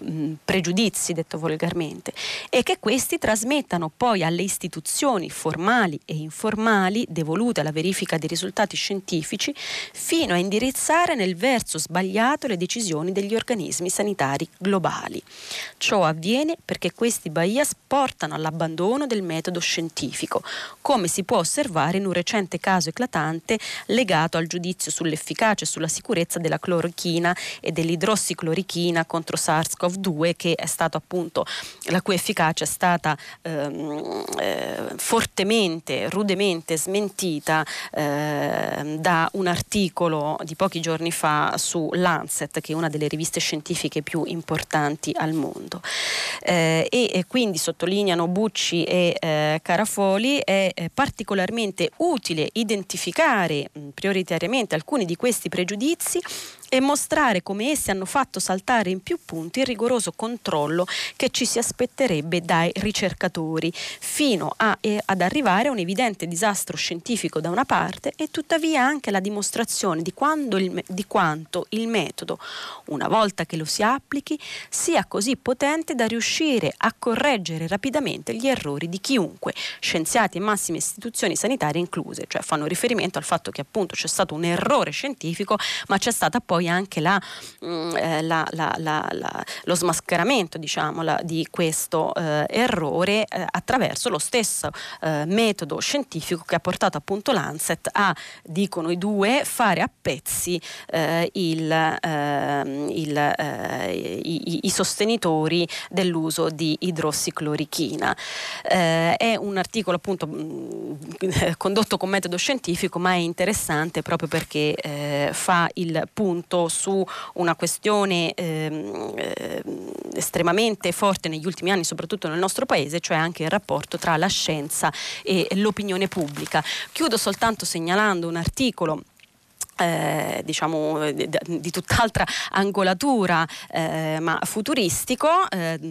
pregiudizi, detto volgarmente, e che questi trasmettano poi alle istituzioni formali e informali devolute alla verifica dei risultati scientifici, fino a indirizzare nel verso sbagliato le decisioni degli organismi sanitari globali. Ciò avviene perché questi bias portano all'abbandono del metodo scientifico, come si può osservare in un recente caso eclatante legato al giudizio sull'efficacia e sulla sicurezza della clorochina e dell'idrossiclorochina contro SARS-CoV-2, che è stato appunto, la cui efficacia è stata rudemente smentita da un articolo di pochi giorni fa su Lancet, che è una delle riviste scientifiche più importanti al mondo. E quindi, sottolineano Bucci e Carafoli, è particolarmente utile identificare prioritariamente alcuni di questi pregiudizi e mostrare come essi hanno fatto saltare in più punti il rigoroso controllo che ci si aspetterebbe dai ricercatori, fino ad arrivare a un evidente disastro scientifico da una parte, e tuttavia anche la dimostrazione di quanto il metodo, una volta che lo si applichi, sia così potente da riuscire a correggere rapidamente gli errori di chiunque, scienziati e massime istituzioni sanitarie incluse. Cioè, fanno riferimento al fatto che appunto c'è stato un errore scientifico, ma c'è stata poi anche lo smascaramento, diciamo, di questo errore attraverso lo stesso metodo scientifico che ha portato appunto Lancet a, dicono i due, fare a pezzi i sostenitori dell'uso di idrossiclorochina. È un articolo appunto condotto con metodo scientifico, ma è interessante proprio perché fa il punto su una questione estremamente forte negli ultimi anni, soprattutto nel nostro paese, cioè anche il rapporto tra la scienza e l'opinione pubblica. Chiudo soltanto segnalando un articolo diciamo di tutt'altra angolatura, ma futuristico,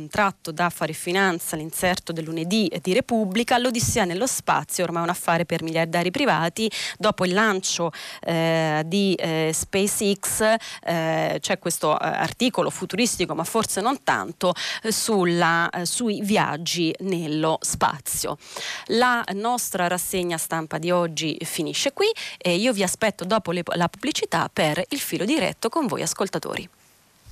tratto da Affari e Finanza, l'inserto del lunedì di Repubblica. L'odissea nello spazio, ormai un affare per miliardari privati. Dopo il lancio di SpaceX c'è questo articolo futuristico, ma forse non tanto, sui viaggi nello spazio. La nostra rassegna stampa di oggi finisce qui e io vi aspetto dopo la pubblicità per il filo diretto con voi ascoltatori.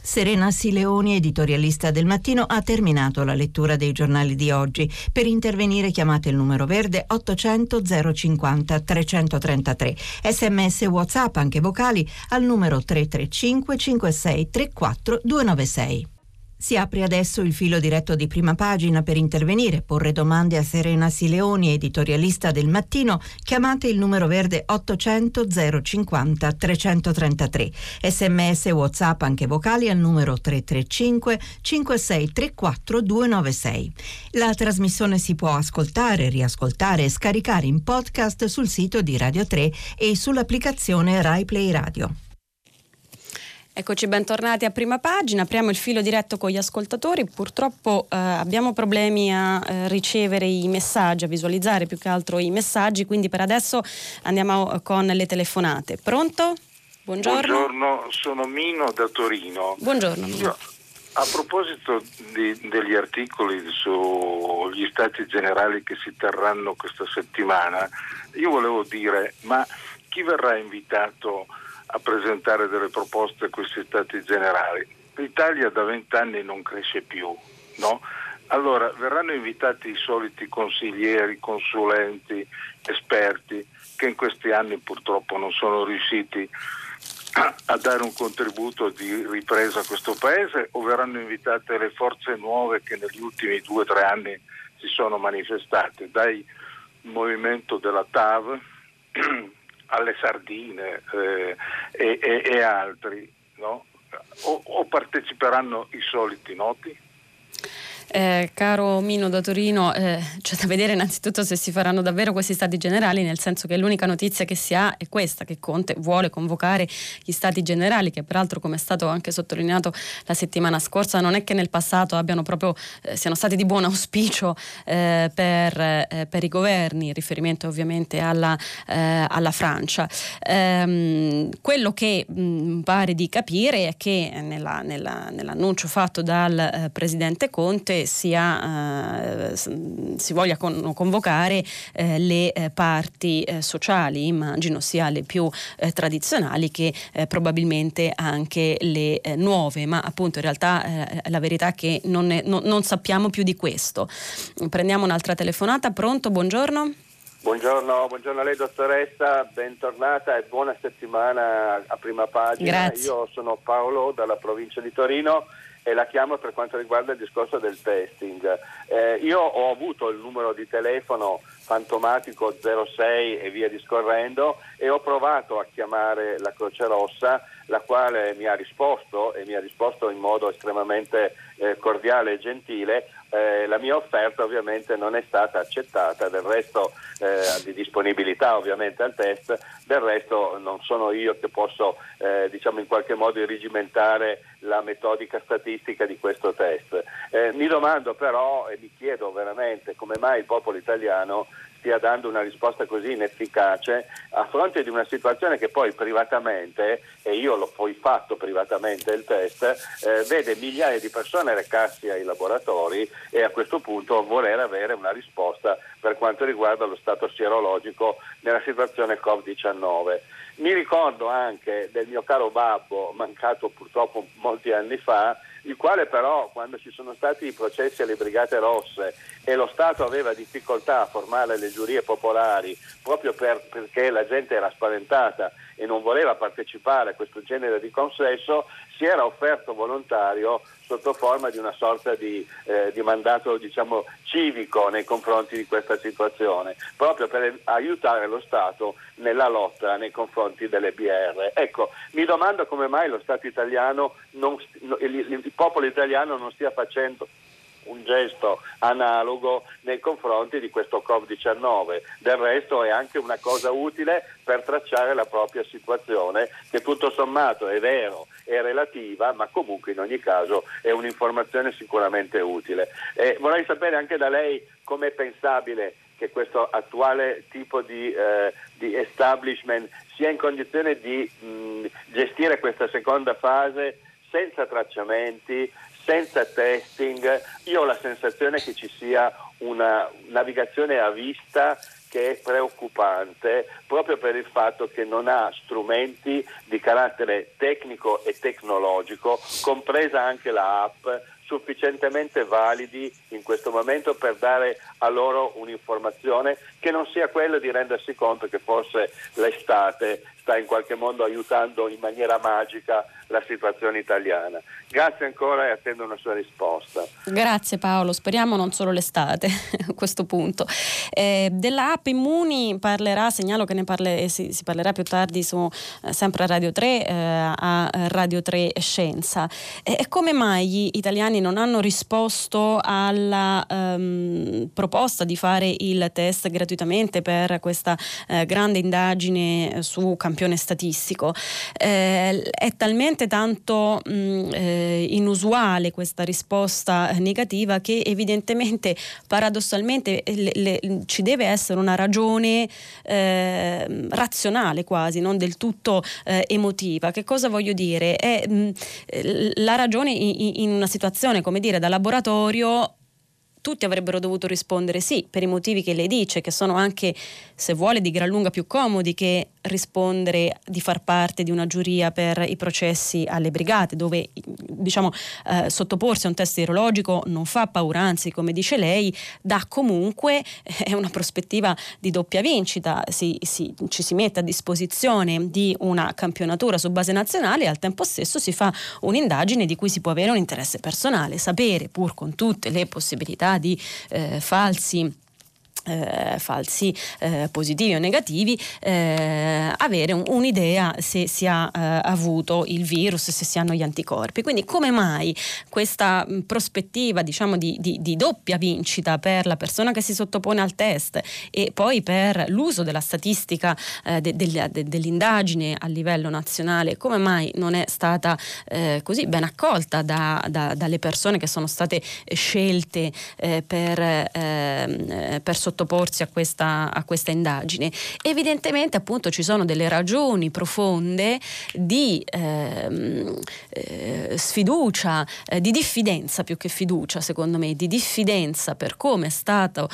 Serena Sileoni, editorialista del Mattino, ha terminato la lettura dei giornali di oggi. Per intervenire chiamate il numero verde 800 050 333. SMS WhatsApp, anche vocali, al numero 335 56 34 296. Si apre adesso il filo diretto di Prima Pagina. Per intervenire, porre domande a Serena Sileoni, editorialista del Mattino, chiamate il numero verde 800 050 333. SMS WhatsApp, anche vocali, al numero 335 5634 296. La trasmissione si può ascoltare, riascoltare e scaricare in podcast sul sito di Radio 3 e sull'applicazione Rai Play Radio. Eccoci bentornati a Prima Pagina. Apriamo il filo diretto con gli ascoltatori. Purtroppo abbiamo problemi a ricevere i messaggi, a visualizzare più che altro i messaggi, quindi per adesso andiamo con le telefonate. Pronto? Buongiorno. Buongiorno, sono Mino da Torino. Buongiorno. Io, a proposito degli articoli sugli stati generali che si terranno questa settimana, io volevo dire, ma chi verrà invitato a presentare delle proposte a questi stati generali? L'Italia da 20 anni non cresce più, no? Allora verranno invitati i soliti consiglieri, consulenti, esperti che in questi anni purtroppo non sono riusciti a dare un contributo di ripresa a questo paese, o verranno invitate le forze nuove che negli ultimi 2 o 3 anni si sono manifestate, dai movimento della TAV alle sardine e altri, no? O parteciperanno i soliti noti? Caro Mino da Torino, c'è da vedere innanzitutto se si faranno davvero questi stati generali, nel senso che l'unica notizia che si ha è questa, che Conte vuole convocare gli stati generali, che peraltro, come è stato anche sottolineato la settimana scorsa, non è che nel passato abbiano proprio siano stati di buon auspicio per i governi, in riferimento ovviamente alla Francia. Quello che pare di capire è che nell'annuncio fatto dal presidente Conte si voglia convocare le parti sociali, immagino sia le più tradizionali che probabilmente anche le nuove, ma appunto in realtà la verità è che non sappiamo più di questo. Prendiamo un'altra telefonata. Pronto? Buongiorno. Buongiorno, buongiorno a lei dottoressa, bentornata e buona settimana a Prima Pagina. Grazie. Io sono Paolo dalla provincia di Torino e la chiamo per quanto riguarda il discorso del testing. Io ho avuto il numero di telefono fantomatico 06 e via discorrendo e ho provato a chiamare la Croce Rossa, la quale mi ha risposto in modo estremamente cordiale e gentile. La mia offerta ovviamente non è stata accettata, del resto di disponibilità ovviamente al test, del resto non sono io che posso diciamo in qualche modo irrigimentare la metodica statistica di questo test. Mi domando però e mi chiedo veramente come mai il popolo italiano stia dando una risposta così inefficace a fronte di una situazione che poi privatamente, e io l'ho poi fatto privatamente il test, vede migliaia di persone recarsi ai laboratori e a questo punto voler avere una risposta per quanto riguarda lo stato sierologico nella situazione Covid-19. Mi ricordo anche del mio caro babbo, mancato purtroppo molti anni fa, il quale però, quando ci sono stati i processi alle Brigate Rosse e lo Stato aveva difficoltà a formare le giurie popolari proprio perché la gente era spaventata e non voleva partecipare a questo genere di consesso, si era offerto volontario sotto forma di una sorta di mandato diciamo civico nei confronti di questa situazione, proprio per aiutare lo Stato nella lotta nei confronti delle BR. Ecco, mi domando come mai lo Stato italiano, il popolo italiano non stia facendo un gesto analogo nei confronti di questo Covid-19. Del resto è anche una cosa utile per tracciare la propria situazione, che tutto sommato è vero, è relativa, ma comunque in ogni caso è un'informazione sicuramente utile. Vorrei sapere anche da lei com'è pensabile che questo attuale tipo di establishment sia in condizione di gestire questa seconda fase senza tracciamenti, senza testing. Io ho la sensazione che ci sia una navigazione a vista che è preoccupante, proprio per il fatto che non ha strumenti di carattere tecnico e tecnologico, compresa anche la app, sufficientemente validi in questo momento per dare a loro un'informazione che non sia quella di rendersi conto che forse l'estate sta in qualche modo aiutando in maniera magica la situazione italiana. Grazie ancora e attendo una sua risposta. Grazie Paolo, speriamo non solo l'estate a questo punto. Della app Immuni parlerà, segnalo che si parlerà più tardi su sempre a Radio 3, a Radio 3 Scienza. E come mai gli italiani non hanno risposto alla proposta di fare il test gratuitamente per questa grande indagine su campione statistico? È talmente tanto inusuale questa risposta negativa che evidentemente, paradossalmente, ci deve essere una ragione razionale, quasi non del tutto emotiva. Che cosa voglio dire? È la ragione in una situazione, come dire, da laboratorio. Tutti avrebbero dovuto rispondere sì, per i motivi che lei dice, che sono anche, se vuole, di gran lunga più comodi che rispondere di far parte di una giuria per i processi alle brigate, dove sottoporsi a un test sierologico non fa paura, anzi, come dice lei, dà comunque una prospettiva di doppia vincita. Ci si mette a disposizione di una campionatura su base nazionale e al tempo stesso si fa un'indagine di cui si può avere un interesse personale, sapere, pur con tutte le possibilità di falsi positivi o negativi, avere un'idea se si ha avuto il virus, se si hanno gli anticorpi. Quindi come mai questa prospettiva di doppia vincita per la persona che si sottopone al test e poi per l'uso della statistica dell'indagine a livello nazionale, come mai non è stata così ben accolta dalle persone che sono state scelte per sottoporsi a questa indagine? Evidentemente, appunto, ci sono delle ragioni profonde di sfiducia, di diffidenza, più che fiducia secondo me, di diffidenza per come è stata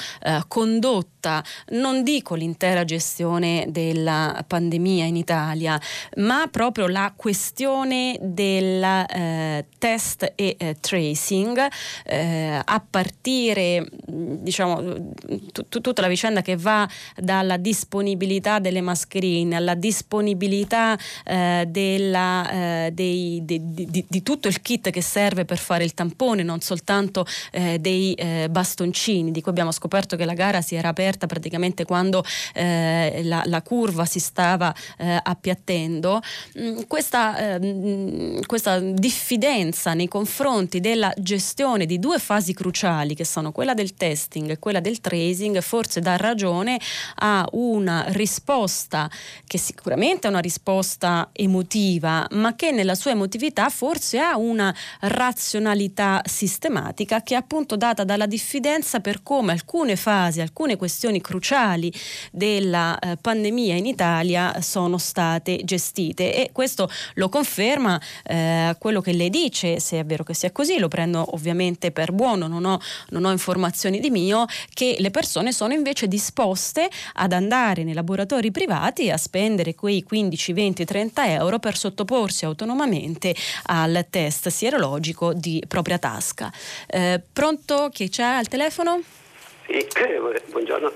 condotta, non dico l'intera gestione della pandemia in Italia, ma proprio la questione del test e tracing, a partire tutta la vicenda che va dalla disponibilità delle mascherine alla disponibilità di tutto il kit che serve per fare il tampone, non soltanto dei bastoncini, di cui abbiamo scoperto che la gara si era aperta praticamente quando la curva si stava appiattendo. Questa diffidenza nei confronti della gestione di due fasi cruciali, che sono quella del testing e quella del tracing, forse dà ragione a una risposta che sicuramente è una risposta emotiva, ma che nella sua emotività forse ha una razionalità sistematica, che è appunto data dalla diffidenza per come alcune fasi, alcune questioni cruciali della pandemia in Italia sono state gestite. E questo lo conferma quello che lei dice, se è vero che sia così, lo prendo ovviamente per buono, non ho informazioni di mio, che le persone sono invece disposte ad andare nei laboratori privati e a spendere quei 15, 20, 30 euro per sottoporsi autonomamente al test sierologico di propria tasca. Pronto? Chi c'è al telefono? Sì, buongiorno,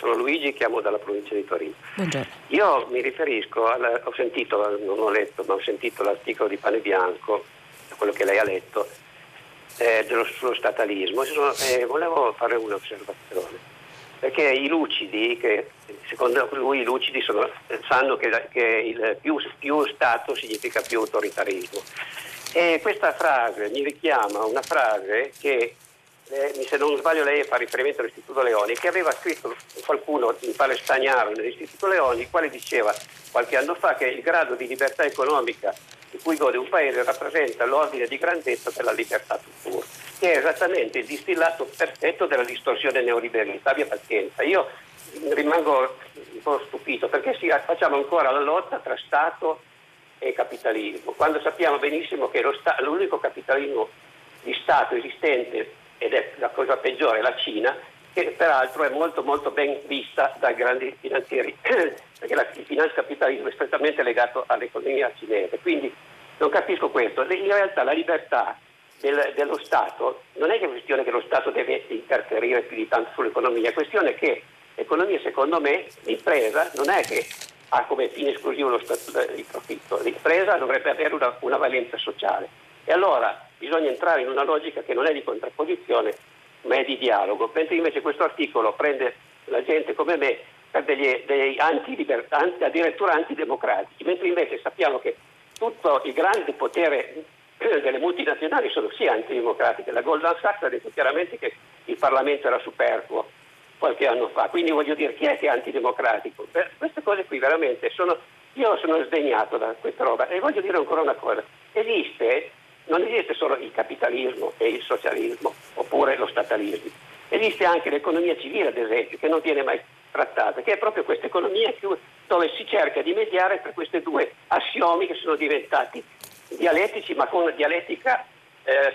sono Luigi, chiamo dalla provincia di Torino. Buongiorno. Io mi riferisco, ho sentito, non ho letto, ma ho sentito l'articolo di Panebianco, quello che lei ha letto, sullo statalismo. Volevo fare un'osservazione, perché i lucidi, che secondo lui i lucidi sanno che il più Stato significa più autoritarismo, e questa frase mi richiama una frase che se non sbaglio lei fa riferimento all'Istituto Leoni, che aveva scritto qualcuno in palestiniano nell'Istituto Leoni, il quale diceva qualche anno fa che il grado di libertà economica di cui gode un paese rappresenta l'ordine di grandezza per la libertà futura, che è esattamente il distillato perfetto della distorsione neoliberista. Abbia pazienza, io rimango un po' stupito perché facciamo ancora la lotta tra Stato e capitalismo, quando sappiamo benissimo che l'unico capitalismo di Stato esistente, ed è la cosa peggiore, la Cina, che peraltro è molto molto ben vista dai grandi finanzieri, perché il finanzcapitalismo è strettamente legato all'economia cinese. Quindi non capisco questo. In realtà la libertà dello Stato non è che questione che lo Stato deve interferire più di tanto sull'economia, è questione che l'economia, secondo me, l'impresa non è che ha come fine esclusivo lo stato di profitto, l'impresa dovrebbe avere una valenza sociale. E allora bisogna entrare in una logica che non è di contrapposizione ma è di dialogo, mentre invece questo articolo prende la gente come me per degli antilibertanti, addirittura antidemocratici, mentre invece sappiamo che tutto il grande potere delle multinazionali sono sia antidemocratiche. La Goldman Sachs ha detto chiaramente che il Parlamento era superfluo qualche anno fa, quindi voglio dire, chi è che è antidemocratico? Beh, queste cose qui veramente io sono sdegnato da questa roba. E voglio dire ancora una cosa, non esiste solo il capitalismo e il socialismo oppure lo statalismo, esiste anche l'economia civile, ad esempio, che non viene mai trattata, che è proprio questa economia dove si cerca di mediare tra questi due assiomi che sono diventati dialettici, ma con una dialettica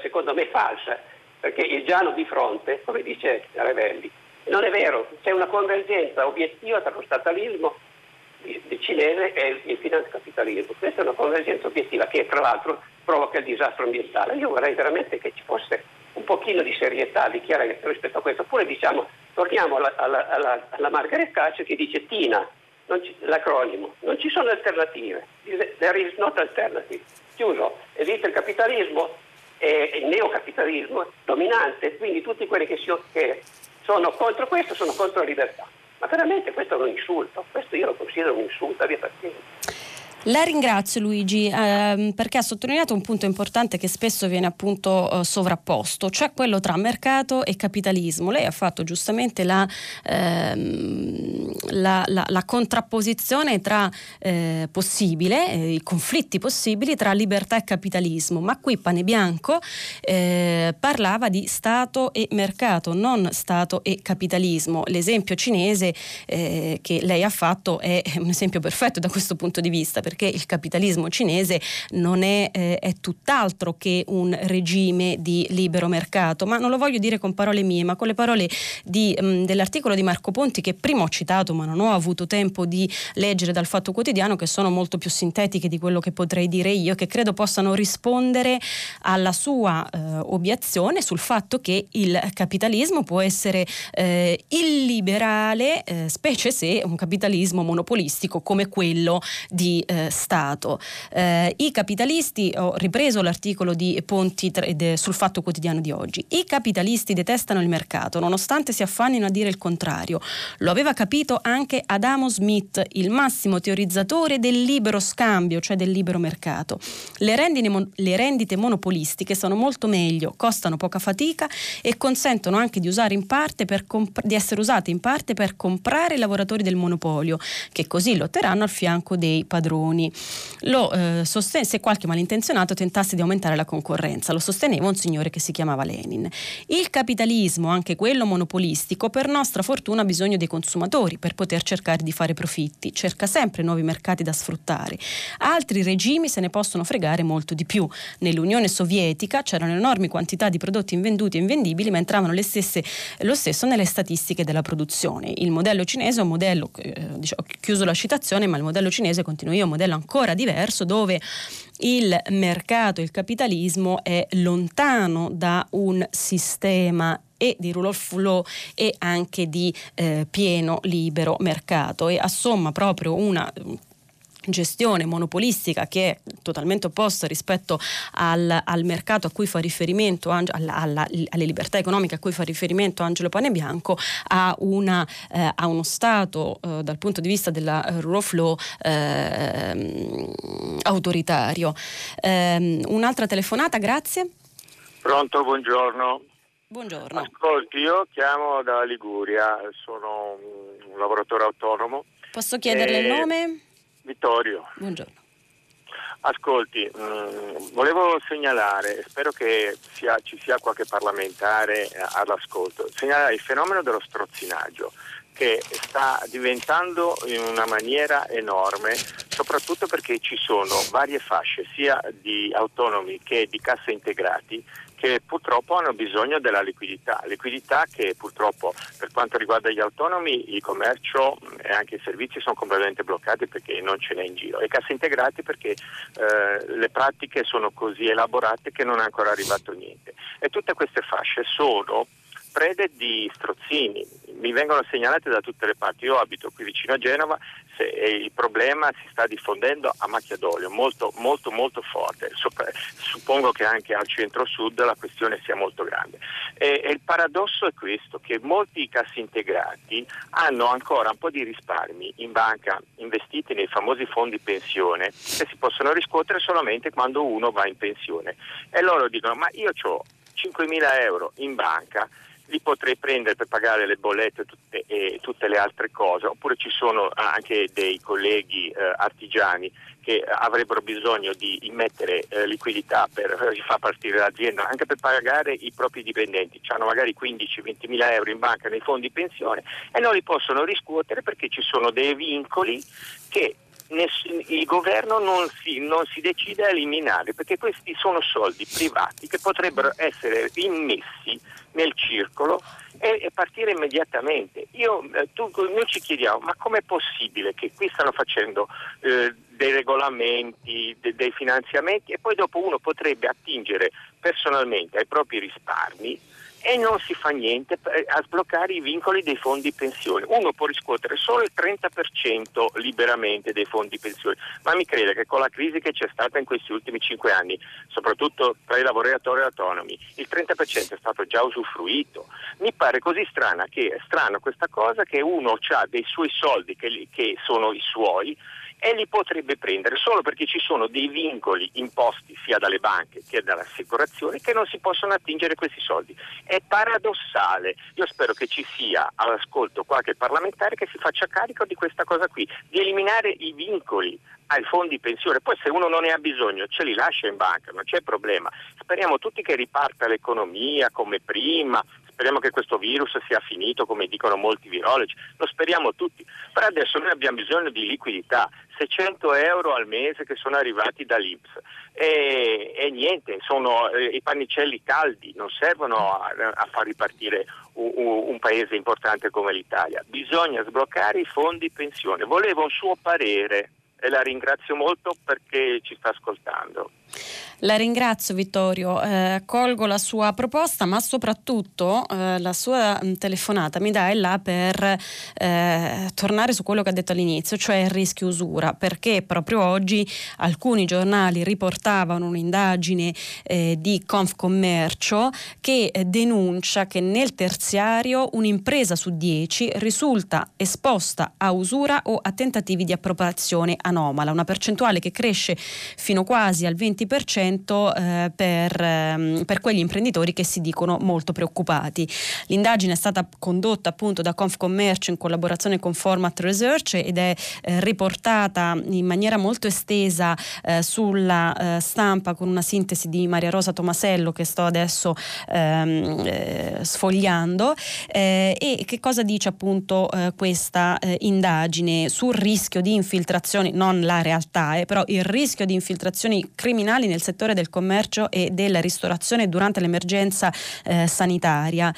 secondo me falsa, perché il Giano di fronte, come dice Revelli, non è vero, c'è una convergenza obiettiva tra lo statalismo cinese e il finanzcapitalismo. Questa è una convergenza obiettiva che tra l'altro provoca il disastro ambientale. Io vorrei veramente che ci fosse un pochino di serietà, di chiarezza rispetto a questo. Oppure diciamo, torniamo alla Margaret Thatcher che dice TINA, l'acronimo, non ci sono alternative, there is not alternative, chiuso, esiste il capitalismo e il neocapitalismo dominante, quindi tutti quelli che sono contro questo sono contro la libertà. Ma veramente questo è un insulto, questo io lo considero un insulto, via partita. La ringrazio Luigi perché ha sottolineato un punto importante che spesso viene appunto sovrapposto, cioè quello tra mercato e capitalismo. Lei ha fatto giustamente la contrapposizione tra i conflitti possibili tra libertà e capitalismo, ma qui Panebianco parlava di Stato e mercato, non Stato e capitalismo. L'esempio cinese che lei ha fatto è un esempio perfetto da questo punto di vista, perché il capitalismo cinese non è tutt'altro che un regime di libero mercato, ma non lo voglio dire con parole mie, ma con le parole dell'articolo di Marco Conti, che prima ho citato ma non ho avuto tempo di leggere dal Fatto Quotidiano, che sono molto più sintetiche di quello che potrei dire io, che credo possano rispondere alla sua obiezione sul fatto che il capitalismo può essere illiberale, specie se un capitalismo monopolistico come quello di Stato. I capitalisti, ho ripreso l'articolo di Ponti sul Fatto Quotidiano di oggi, i capitalisti detestano il mercato nonostante si affannino a dire il contrario. Lo aveva capito anche Adamo Smith, il massimo teorizzatore del libero scambio, cioè del libero mercato. Le rendite monopolistiche sono molto meglio, costano poca fatica e consentono anche di essere usate in parte per comprare i lavoratori del monopolio, che così lotteranno al fianco dei padroni. Se qualche malintenzionato tentasse di aumentare la concorrenza, lo sosteneva un signore che si chiamava Lenin. Il capitalismo, anche quello monopolistico, per nostra fortuna ha bisogno dei consumatori per poter cercare di fare profitti, cerca sempre nuovi mercati da sfruttare. Altri regimi se ne possono fregare molto di più. Nell'Unione Sovietica c'erano enormi quantità di prodotti invenduti e invendibili, ma entravano lo stesso nelle statistiche della produzione. Il modello cinese è un modello, chiuso la citazione, ma il modello cinese, continuo io, è un modello ancora diverso, dove il mercato, il capitalismo è lontano da un sistema e di rule of law e anche di pieno libero mercato, e assomma proprio una gestione monopolistica che è totalmente opposta rispetto al mercato a cui fa riferimento, alle libertà economiche a cui fa riferimento Angelo Panebianco, a uno Stato dal punto di vista della rule of law autoritario. Un'altra telefonata, grazie. Pronto, buongiorno. Buongiorno. Ascolti, io chiamo dalla Liguria, sono un lavoratore autonomo. Posso chiederle il nome? Vittorio. Buongiorno. Ascolti, volevo segnalare, spero che ci sia qualche parlamentare all'ascolto, segnalare il fenomeno dello strozzinaggio che sta diventando in una maniera enorme, soprattutto perché ci sono varie fasce sia di autonomi che di cassa integrati che purtroppo hanno bisogno della liquidità che purtroppo per quanto riguarda gli autonomi il commercio e anche i servizi sono completamente bloccati perché non ce n'è in giro, e casse integrati perché le pratiche sono così elaborate che non è ancora arrivato niente, e tutte queste fasce sono prede di strozzini, mi vengono segnalate da tutte le parti. Io abito qui vicino a Genova e il problema si sta diffondendo a macchia d'olio, molto molto molto forte. Suppongo che anche al centro-sud la questione sia molto grande, e il paradosso è questo, che molti cassaintegrati hanno ancora un po' di risparmi in banca investiti nei famosi fondi pensione che si possono riscuotere solamente quando uno va in pensione, e loro dicono: ma io c'ho 5.000 euro in banca, li potrei prendere per pagare le bollette e tutte le altre cose, oppure ci sono anche dei colleghi artigiani che avrebbero bisogno di immettere liquidità per far partire l'azienda, anche per pagare i propri dipendenti, hanno magari 15-20 mila euro in banca nei fondi pensione e non li possono riscuotere perché ci sono dei vincoli che il governo non si decide a eliminare, perché questi sono soldi privati che potrebbero essere immessi nel circolo e partire immediatamente. Noi ci chiediamo: ma com'è possibile che qui stanno facendo dei regolamenti, dei finanziamenti, e poi dopo uno potrebbe attingere personalmente ai propri risparmi e non si fa niente a sbloccare i vincoli dei fondi pensione? Uno può riscuotere solo il 30% liberamente dei fondi pensione, ma mi crede che con la crisi che c'è stata in questi ultimi 5 anni, soprattutto tra i lavoratori autonomi, il 30% è stato già usufruito? Mi pare così strana che è strano questa cosa, che uno ha dei suoi soldi che sono i suoi e li potrebbe prendere solo perché ci sono dei vincoli imposti sia dalle banche che dall'assicurazione che non si possono attingere questi soldi. È paradossale. Io spero che ci sia all'ascolto qualche parlamentare che si faccia carico di questa cosa qui, di eliminare i vincoli ai fondi pensione. Poi se uno non ne ha bisogno ce li lascia in banca, non c'è problema. Speriamo tutti che riparta l'economia come prima. Speriamo che questo virus sia finito, come dicono molti virologi, lo speriamo tutti, però adesso noi abbiamo bisogno di liquidità, 600 euro al mese che sono arrivati dall'Inps e niente, sono i pannicelli caldi, non servono a far ripartire un paese importante come l'Italia, bisogna sbloccare i fondi pensione. Volevo un suo parere e la ringrazio molto perché ci sta ascoltando. La ringrazio Vittorio, colgo la sua proposta, ma soprattutto la sua telefonata mi dà il là per tornare su quello che ha detto all'inizio, cioè il rischio usura, perché proprio oggi alcuni giornali riportavano un'indagine di Confcommercio che denuncia che nel terziario un'impresa su 10 risulta esposta a usura o a tentativi di appropriazione anomala, una percentuale che cresce fino quasi al 20% per quegli imprenditori che si dicono molto preoccupati. L'indagine è stata condotta appunto da Confcommercio in collaborazione con Format Research ed è riportata in maniera molto estesa sulla stampa, con una sintesi di Maria Rosa Tomasello che sto adesso sfogliando, e che cosa dice appunto questa indagine sul rischio di infiltrazioni, non la realtà, però il rischio di infiltrazioni criminali nel settore del commercio e della ristorazione durante l'emergenza sanitaria.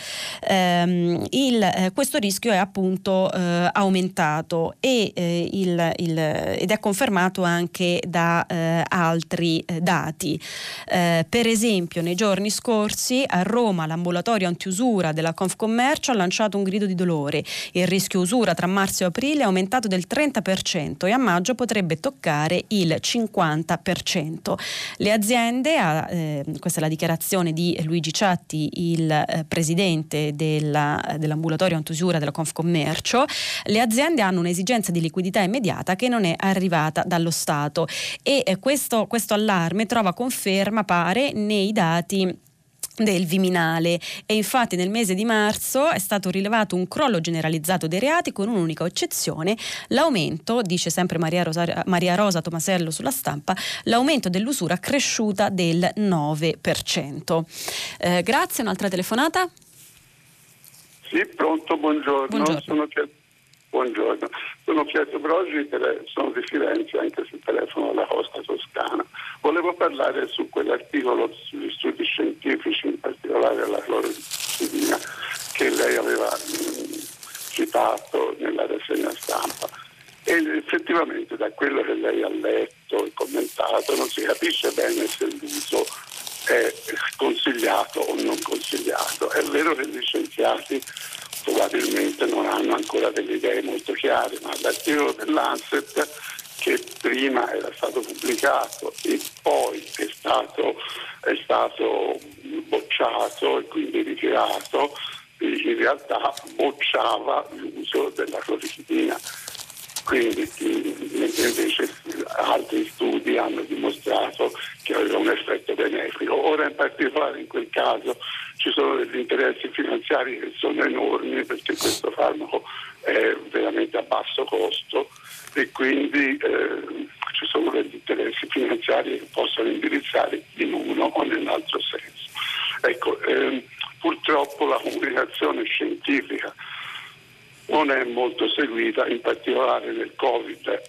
Questo rischio è appunto aumentato ed è confermato anche da altri dati. Per esempio, nei giorni scorsi a Roma l'ambulatorio antiusura della Confcommercio ha lanciato un grido di dolore: il rischio usura tra marzo e aprile è aumentato del 30% e a maggio potrebbe toccare il 50%. Le aziende, questa è la dichiarazione di Luigi Ciatti, il presidente dell'ambulatorio antiusura della Confcommercio, le aziende hanno un'esigenza di liquidità immediata che non è arrivata dallo Stato, e questo allarme trova conferma, pare, nei dati del Viminale. E infatti nel mese di marzo è stato rilevato un crollo generalizzato dei reati, con un'unica eccezione, l'aumento, dice sempre Maria Rosa Tomasello sulla Stampa, l'aumento dell'usura cresciuta del 9%. Grazie, un'altra telefonata? Sì, pronto, buongiorno. Buongiorno. Buongiorno, sono Pietro Brogi, sono di Firenze, anche se telefono alla costa toscana. Volevo parlare su quell'articolo sugli studi scientifici, in particolare alla clorosifina, che lei aveva citato nella rassegna stampa. E effettivamente da quello che lei ha letto e commentato non si capisce bene se l'uso è consigliato o non consigliato. È vero che gli scienziati probabilmente non hanno ancora delle idee molto chiare, ma l'articolo dell'Lancet, che prima era stato pubblicato e poi è stato bocciato e quindi ritirato, in realtà bocciava l'uso della clorosifina. Quindi invece altri studi hanno dimostrato che aveva un effetto benefico. Ora in particolare in quel caso ci sono degli interessi finanziari che sono enormi, perché questo farmaco è veramente a basso costo e quindi ci sono degli interessi finanziari che possono indirizzare in uno o nell'altro senso. Ecco, purtroppo la comunicazione scientifica non è molto seguita, in particolare nel Covid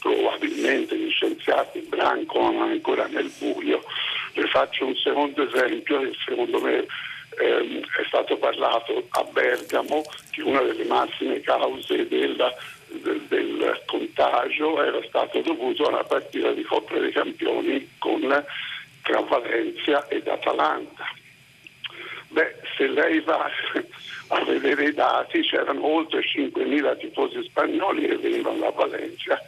probabilmente gli scienziati brancolano ancora nel buio. Le faccio un secondo esempio che secondo me è stato parlato a Bergamo, che una delle massime cause del contagio era stato dovuto a una partita di Coppa dei Campioni tra Valencia ed Atalanta. Beh, se lei va a vedere i dati, c'erano oltre 5.000 tifosi spagnoli che venivano da Valencia,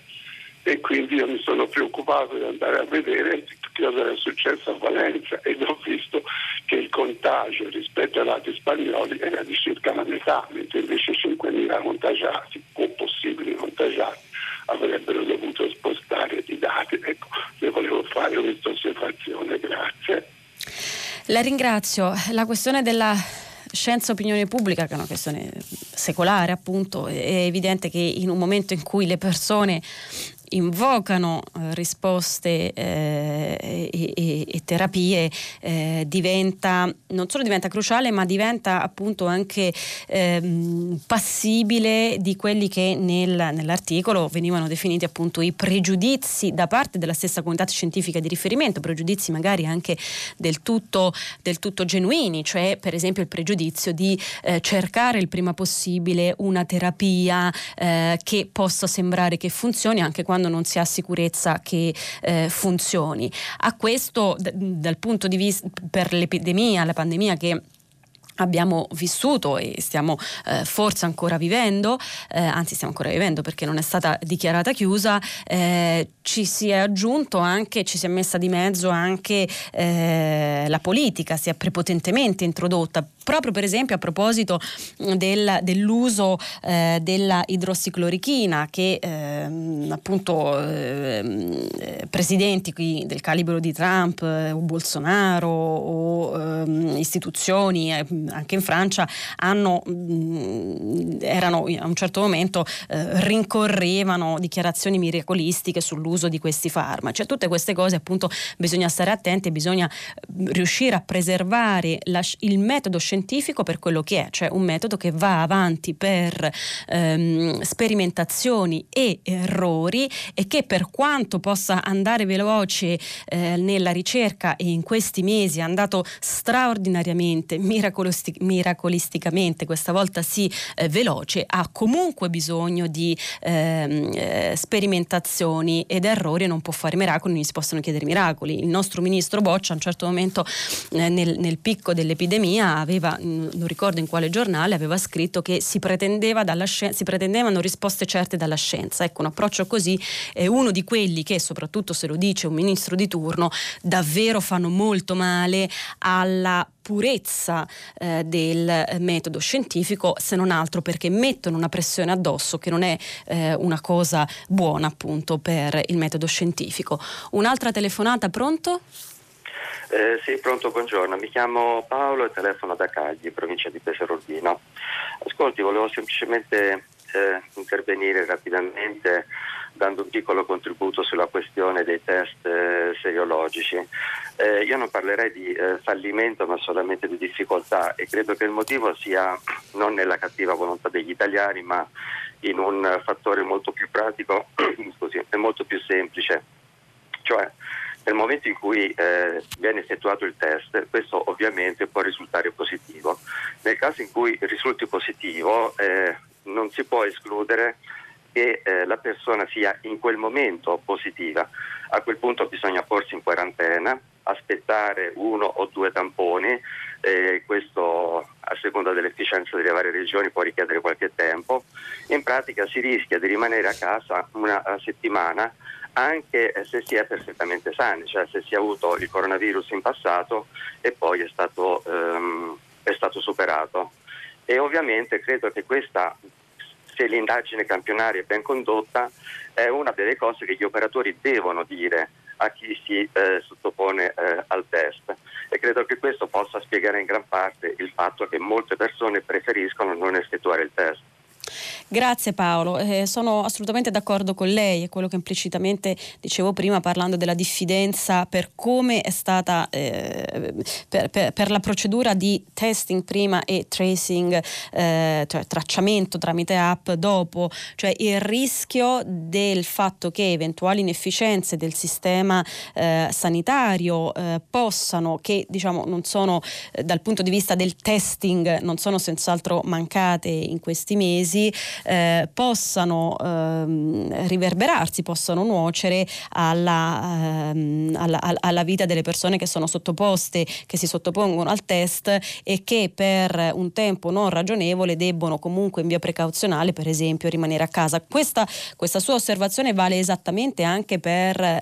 e quindi io mi sono preoccupato di andare a vedere che cosa era successo a Valencia, ed ho visto che il contagio rispetto ai dati spagnoli era di circa la metà, mentre invece 5.000 contagiati o possibili contagiati avrebbero dovuto spostare i dati. Ecco, io volevo fare questa osservazione, grazie. La ringrazio. La questione della scienza e opinione pubblica, che è una questione secolare appunto, è evidente che in un momento in cui le persone invocano risposte e terapie, diventa cruciale, ma diventa appunto anche passibile di quelli che nell'articolo venivano definiti appunto i pregiudizi da parte della stessa comunità scientifica di riferimento, pregiudizi magari anche del tutto genuini, cioè per esempio il pregiudizio di cercare il prima possibile una terapia che possa sembrare che funzioni anche quando non si ha sicurezza che funzioni. A questo, dal punto di vista per l'epidemia, la pandemia che abbiamo vissuto e stiamo forse ancora vivendo, anzi stiamo ancora vivendo perché non è stata dichiarata chiusa, ci si è messa di mezzo anche la politica, si è prepotentemente introdotta, proprio per esempio a proposito dell'uso della idrossiclorochina, che presidenti qui del calibro di Trump o Bolsonaro o istituzioni anche in Francia erano a un certo momento rincorrevano dichiarazioni miracolistiche sull'uso di questi farmaci. Cioè, tutte queste cose appunto bisogna stare attenti, bisogna riuscire a preservare il metodo scientifico per quello che è, cioè un metodo che va avanti per sperimentazioni e errori, e che per quanto possa andare veloce nella ricerca, e in questi mesi è andato straordinariamente, miracolisticamente questa volta sì veloce, ha comunque bisogno di sperimentazioni ed errori, e non può fare miracoli, non gli si possono chiedere miracoli. Il nostro ministro Bocci a un certo momento nel picco dell'epidemia aveva, non ricordo in quale giornale, aveva scritto che si pretendevano risposte certe dalla scienza. Ecco, un approccio così è uno di quelli che, soprattutto se lo dice un ministro di turno, davvero fanno molto male alla purezza del metodo scientifico, se non altro perché mettono una pressione addosso che non è una cosa buona appunto per il metodo scientifico. Un'altra telefonata, pronto? Sì, pronto, buongiorno. Mi chiamo Paolo e telefono da Cagli, provincia di Pesaro Urbino. Ascolti, volevo semplicemente intervenire rapidamente dando un piccolo contributo sulla questione dei test sierologici. Io non parlerei di fallimento, ma solamente di difficoltà, e credo che il motivo sia non nella cattiva volontà degli italiani, ma in un fattore molto più pratico e molto più semplice. Cioè, nel momento in cui viene effettuato il test, questo ovviamente può risultare positivo. Nel caso in cui risulti positivo, non si può escludere che la persona sia in quel momento positiva. A quel punto bisogna porsi in quarantena, aspettare 1 o 2 tamponi, questo a seconda dell'efficienza delle varie regioni può richiedere qualche tempo. In pratica si rischia di rimanere a casa una settimana, anche se si è perfettamente sani, cioè se si è avuto il coronavirus in passato e poi è stato superato. E ovviamente credo che questa, se l'indagine campionaria è ben condotta, è una delle cose che gli operatori devono dire a chi si sottopone al test, e credo che questo possa spiegare in gran parte il fatto che molte persone preferiscono non effettuare il test. Grazie Paolo, sono assolutamente d'accordo con lei, è quello che implicitamente dicevo prima parlando della diffidenza per come è stata per la procedura di testing prima e tracing, cioè tracciamento tramite app dopo, cioè il rischio del fatto che eventuali inefficienze del sistema sanitario possano, che diciamo non sono dal punto di vista del testing, non sono senz'altro mancate in questi mesi, possano riverberarsi, possano nuocere alla vita delle persone che sono sottoposte, che si sottopongono al test e che per un tempo non ragionevole debbono comunque in via precauzionale, per esempio, rimanere a casa. Questa sua osservazione vale esattamente anche per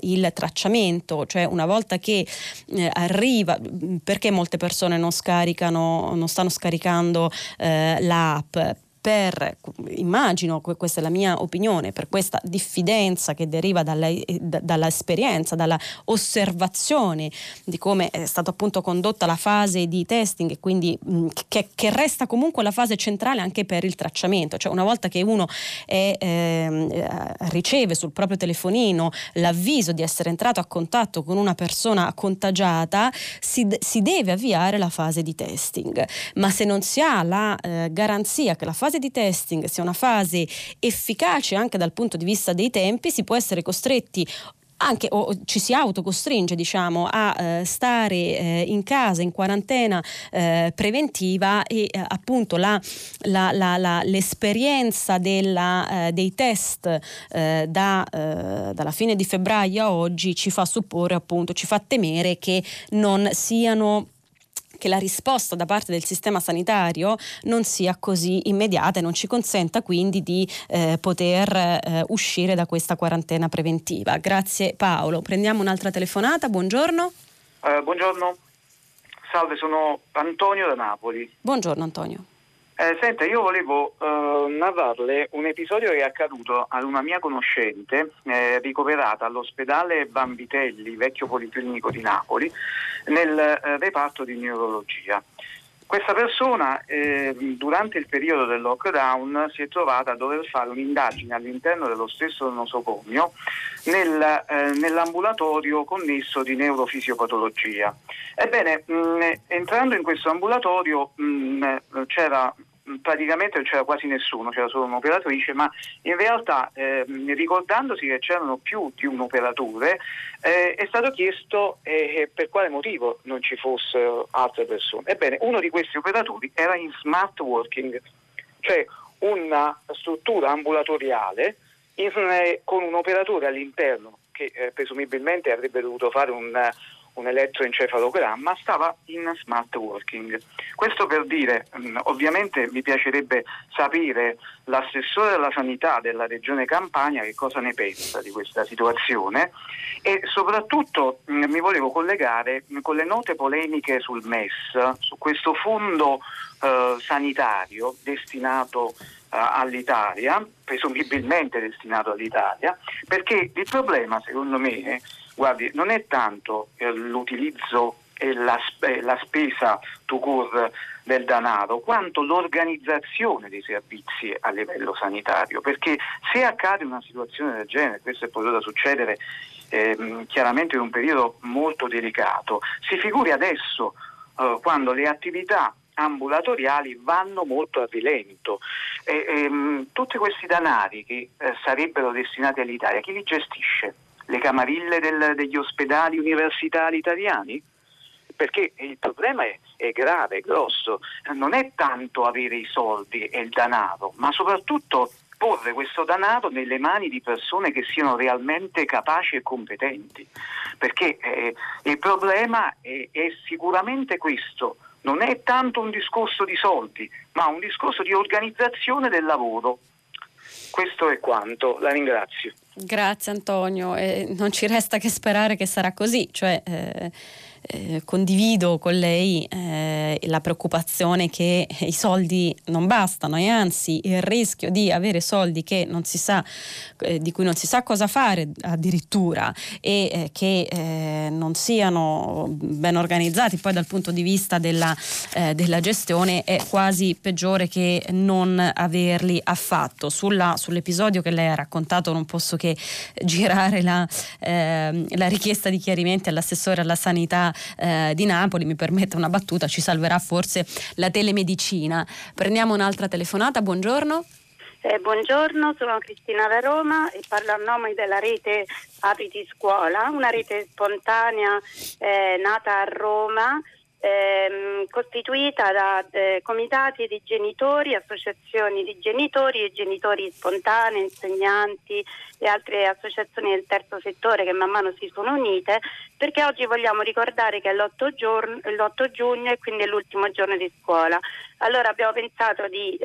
il tracciamento, cioè una volta che arriva, perché molte persone non stanno scaricando l'app? Immagino, questa è la mia opinione, per questa diffidenza che deriva dalla esperienza, dalla osservazione di come è stata appunto condotta la fase di testing, e quindi che resta comunque la fase centrale anche per il tracciamento. Cioè, una volta che uno riceve sul proprio telefonino l'avviso di essere entrato a contatto con una persona contagiata, si deve avviare la fase di testing, ma se non si ha la garanzia che la fase di testing sia una fase efficace anche dal punto di vista dei tempi, si può essere costretti anche, o ci si autocostringe diciamo a stare in casa in quarantena preventiva, e appunto l'esperienza dei test dalla fine di febbraio a oggi ci fa supporre, appunto ci fa temere che non siano, che la risposta da parte del sistema sanitario non sia così immediata e non ci consenta quindi di poter uscire da questa quarantena preventiva. Grazie Paolo. Prendiamo un'altra telefonata. Buongiorno. Buongiorno. Salve, sono Antonio da Napoli. Buongiorno Antonio. Senta, io volevo narrarle un episodio che è accaduto ad una mia conoscente ricoverata all'ospedale Vanvitelli, vecchio policlinico di Napoli, nel reparto di neurologia. Questa persona durante il periodo del lockdown si è trovata a dover fare un'indagine all'interno dello stesso nosocomio nell'ambulatorio connesso di neurofisiopatologia. Ebbene, entrando in questo ambulatorio praticamente non c'era quasi nessuno, c'era solo un'operatrice, ma in realtà ricordandosi che c'erano più di un operatore è stato chiesto per quale motivo non ci fossero altre persone. Ebbene, uno di questi operatori era in smart working, cioè una struttura ambulatoriale con un operatore all'interno che presumibilmente avrebbe dovuto fare un elettroencefalogramma, stava in smart working. Questo per dire, ovviamente mi piacerebbe sapere l'assessore alla sanità della regione Campania che cosa ne pensa di questa situazione, e soprattutto mi volevo collegare con le note polemiche sul MES, su questo fondo sanitario destinato all'Italia, presumibilmente destinato all'Italia, perché il problema secondo me Guardi, non è tanto l'utilizzo e la spesa tout court del denaro, quanto l'organizzazione dei servizi a livello sanitario, perché se accade una situazione del genere, questo è potuto succedere chiaramente in un periodo molto delicato, si figuri adesso quando le attività ambulatoriali vanno molto a rilento e tutti questi denari che sarebbero destinati all'Italia, chi li gestisce? Le camarille degli ospedali universitari italiani? Perché il problema è grave, è grosso, non è tanto avere i soldi e il denaro, ma soprattutto porre questo denaro nelle mani di persone che siano realmente capaci e competenti, perché il problema è sicuramente questo, non è tanto un discorso di soldi, ma un discorso di organizzazione del lavoro. Questo è quanto, la ringrazio. Grazie Antonio, non ci resta che sperare che sarà così, cioè condivido con lei la preoccupazione che i soldi non bastano e anzi il rischio di avere soldi che non si sa, di cui non si sa cosa fare addirittura e che non siano ben organizzati poi dal punto di vista della gestione è quasi peggiore che non averli affatto. Sull'episodio che lei ha raccontato non posso che girare la richiesta di chiarimenti all'assessore alla sanità di Napoli, mi permetta una battuta, ci salverà forse la telemedicina. Prendiamo un'altra telefonata, buongiorno. Buongiorno, sono Cristina da Roma e parlo a nome della rete Apriti Scuola, una rete spontanea nata a Roma, costituita da comitati di genitori, associazioni di genitori e genitori spontanei, insegnanti e altre associazioni del terzo settore che man mano si sono unite, perché oggi vogliamo ricordare che è l'8 giugno e quindi è l'ultimo giorno di scuola. Allora abbiamo pensato di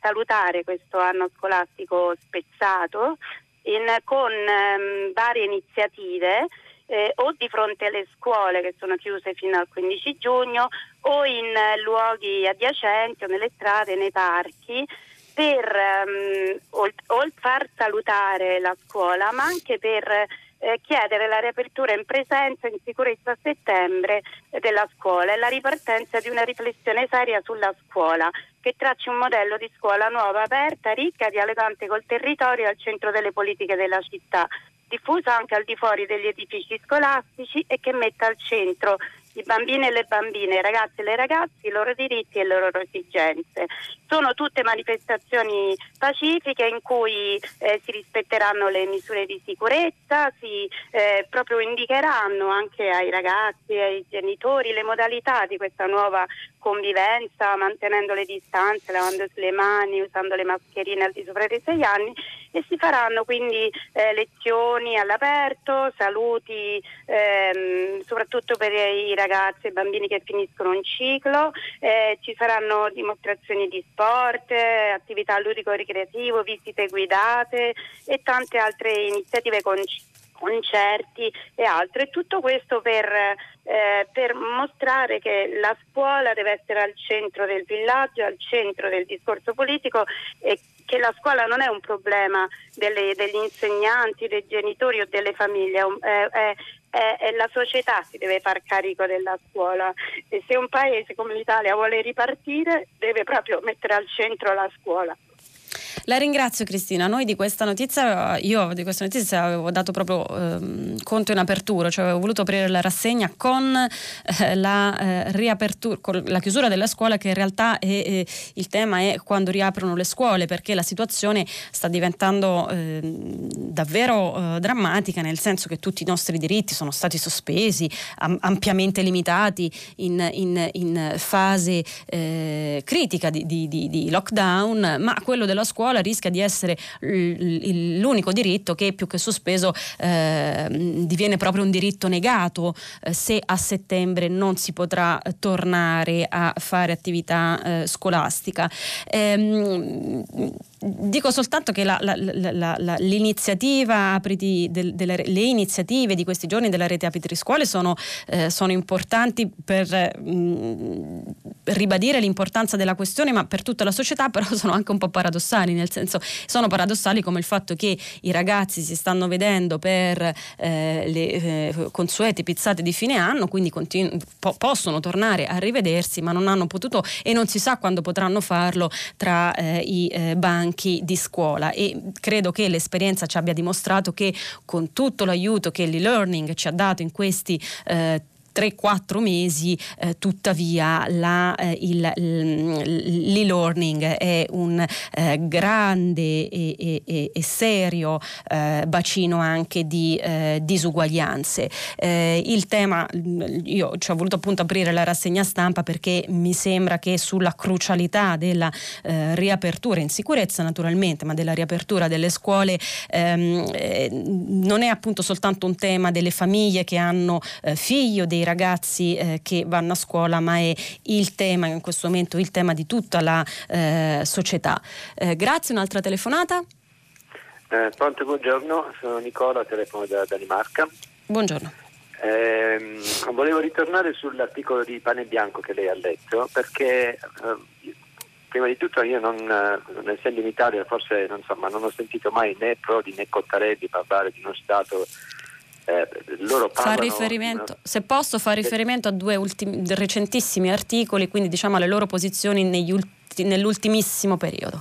salutare questo anno scolastico spezzato con varie iniziative o di fronte alle scuole che sono chiuse fino al 15 giugno o in luoghi adiacenti o nelle strade, nei parchi, per far salutare la scuola, ma anche per chiedere la riapertura in presenza e in sicurezza a settembre della scuola e la ripartenza di una riflessione seria sulla scuola che tracci un modello di scuola nuova, aperta, ricca, dialogante col territorio e al centro delle politiche della città, diffusa anche al di fuori degli edifici scolastici e che metta al centro i bambini e le bambine, i ragazzi e le ragazze, i loro diritti e le loro esigenze. Sono tutte manifestazioni pacifiche in cui si rispetteranno le misure di sicurezza, si proprio indicheranno anche ai ragazzi e ai genitori le modalità di questa nuova convivenza, mantenendo le distanze, lavandosi le mani, usando le mascherine al di sopra dei 6 anni, e si faranno quindi lezioni all'aperto, saluti soprattutto per i ragazzi e bambini che finiscono un ciclo, ci saranno dimostrazioni di sport, attività ludico-ricreativo, visite guidate e tante altre iniziative, concerti e altro, e tutto questo per mostrare che la scuola deve essere al centro del villaggio, al centro del discorso politico e che la scuola non è un problema degli insegnanti, dei genitori o delle famiglie, è la società si deve far carico della scuola e se un paese come l'Italia vuole ripartire deve proprio mettere al centro la scuola. La ringrazio Cristina, io di questa notizia avevo dato proprio conto in apertura, cioè avevo voluto aprire la rassegna con riapertura, con la chiusura della scuola, che in realtà il tema è quando riaprono le scuole, perché la situazione sta diventando davvero drammatica, nel senso che tutti i nostri diritti sono stati sospesi, ampiamente limitati in fase critica di lockdown, ma quello della scuola rischia di essere l'unico diritto che più che sospeso diviene proprio un diritto negato se a settembre non si potrà tornare a fare attività scolastica. Dico soltanto che l'iniziativa le iniziative di questi giorni della rete Apriti Scuole sono importanti per ribadire l'importanza della questione, ma per tutta la società, però sono anche un po' paradossali, paradossali, nel senso sono paradossali come il fatto che i ragazzi si stanno vedendo per le consuete pizzate di fine anno, quindi possono tornare a rivedersi, ma non hanno potuto e non si sa quando potranno farlo tra i banchi di scuola. E credo che l'esperienza ci abbia dimostrato che con tutto l'aiuto che l'e-learning ci ha dato in questi 3-4 mesi, tuttavia l'e-learning è un grande e serio bacino anche di disuguaglianze. Il tema, io ci ho voluto appunto aprire la rassegna stampa perché mi sembra che sulla crucialità della riapertura, in sicurezza naturalmente, ma della riapertura delle scuole, non è appunto soltanto un tema delle famiglie che hanno figli o dei ragazzi che vanno a scuola, ma è il tema in questo momento, il tema di tutta la società. Grazie, un'altra telefonata. Pronto, buongiorno, sono Nicola, telefono da Danimarca. Buongiorno. Volevo ritornare sull'articolo di Panebianco che lei ha letto, perché prima di tutto io non essendo in Italia, forse non so, ma non ho sentito mai né Prodi né Cottarelli parlare di uno Stato. Loro parlano, se posso fare riferimento a due recentissimi articoli, quindi diciamo alle loro posizioni nell'ultimissimo periodo,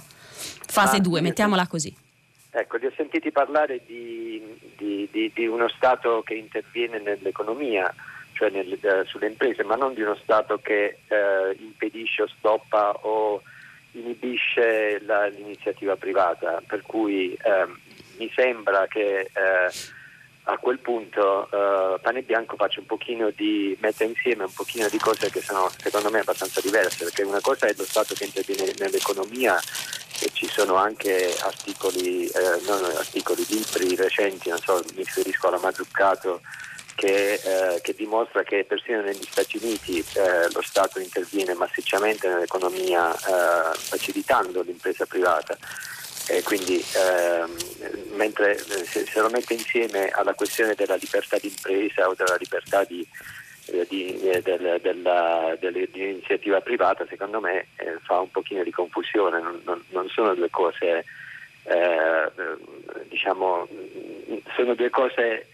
fase 2, mettiamola così. Ecco, li ho sentiti parlare di uno Stato che interviene nell'economia, cioè sulle imprese, ma non di uno Stato che impedisce o stoppa o inibisce l'iniziativa privata, per cui mi sembra che a quel punto Panebianco faccia un pochino di, mette insieme un pochino di cose che sono secondo me abbastanza diverse, perché una cosa è lo Stato che interviene nell'economia, e ci sono anche libri recenti, non so, mi riferisco alla Mazzuccato, che dimostra che persino negli Stati Uniti lo Stato interviene massicciamente nell'economia facilitando l'impresa privata. Quindi mentre se lo mette insieme alla questione della libertà di impresa o della libertà dell'iniziativa privata, secondo me fa un pochino di confusione, non sono due cose, diciamo, sono due cose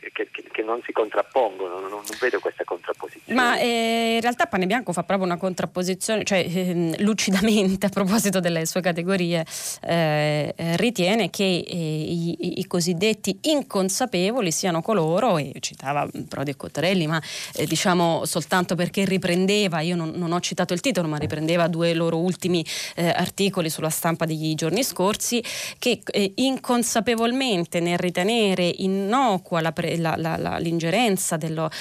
che non si contrappongono, non vedo questa contrapposizione. Ma in realtà Panebianco fa proprio una contrapposizione, cioè lucidamente, a proposito delle sue categorie, ritiene che i cosiddetti inconsapevoli siano coloro, e citava Prodi e Cottarelli, ma diciamo soltanto perché riprendeva, io non ho citato il titolo, ma riprendeva due loro ultimi articoli sulla stampa degli giorni scorsi, che inconsapevolmente, nel ritenere innocua l'ingerenza dello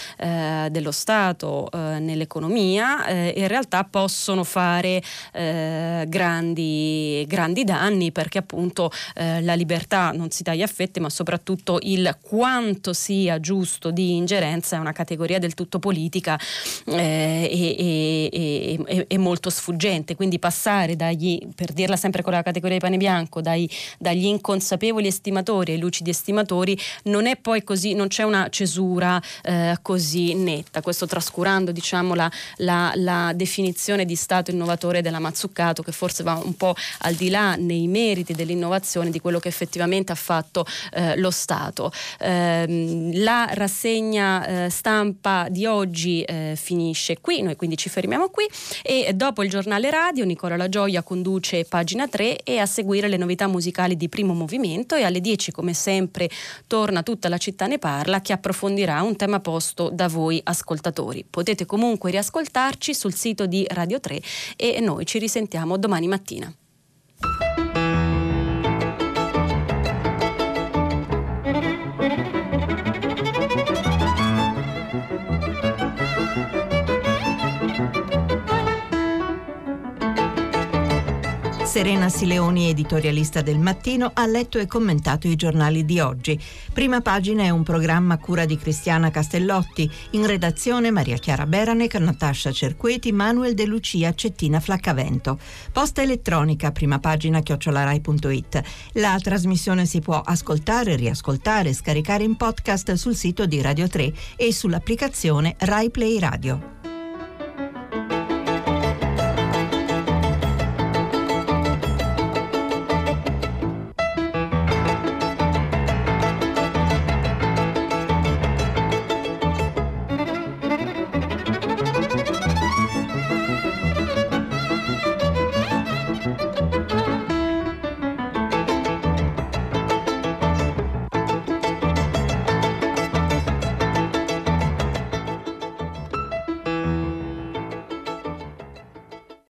Stato nell'economia, in realtà possono fare grandi danni, perché appunto la libertà non si taglia a fette, ma soprattutto il quanto sia giusto di ingerenza è una categoria del tutto politica e molto sfuggente. Quindi passare dagli, per dirla sempre con la categoria di Panebianco, dagli inconsapevoli estimatori ai lucidi estimatori, non è poi così, non c'è una cesura così netta, questo trascurando diciamo la definizione di Stato innovatore della Mazzuccato, che forse va un po' al di là nei meriti dell'innovazione di quello che effettivamente ha fatto lo Stato. La rassegna stampa di oggi finisce qui, noi quindi ci fermiamo qui, e dopo il giornale radio Nicola La Gioia conduce Pagina 3 e a seguire le novità musicali di Primo Movimento, e alle 10 come sempre torna Tutta la città ne parla, che approfondirà un tema posto da voi ascoltatori. Potete comunque riascoltarci sul sito di Radio 3 e noi ci risentiamo domani mattina. Serena Sileoni, editorialista del Mattino, ha letto e commentato i giornali di oggi. Prima Pagina è un programma a cura di Cristiana Castellotti, in redazione Maria Chiara Beranec, Natascia Cerqueti, Manuel De Lucia, Cettina Flaccavento. Posta elettronica primapagina@rai.it. La trasmissione si può ascoltare, riascoltare, scaricare in podcast sul sito di Radio 3 e sull'applicazione Rai Play Radio.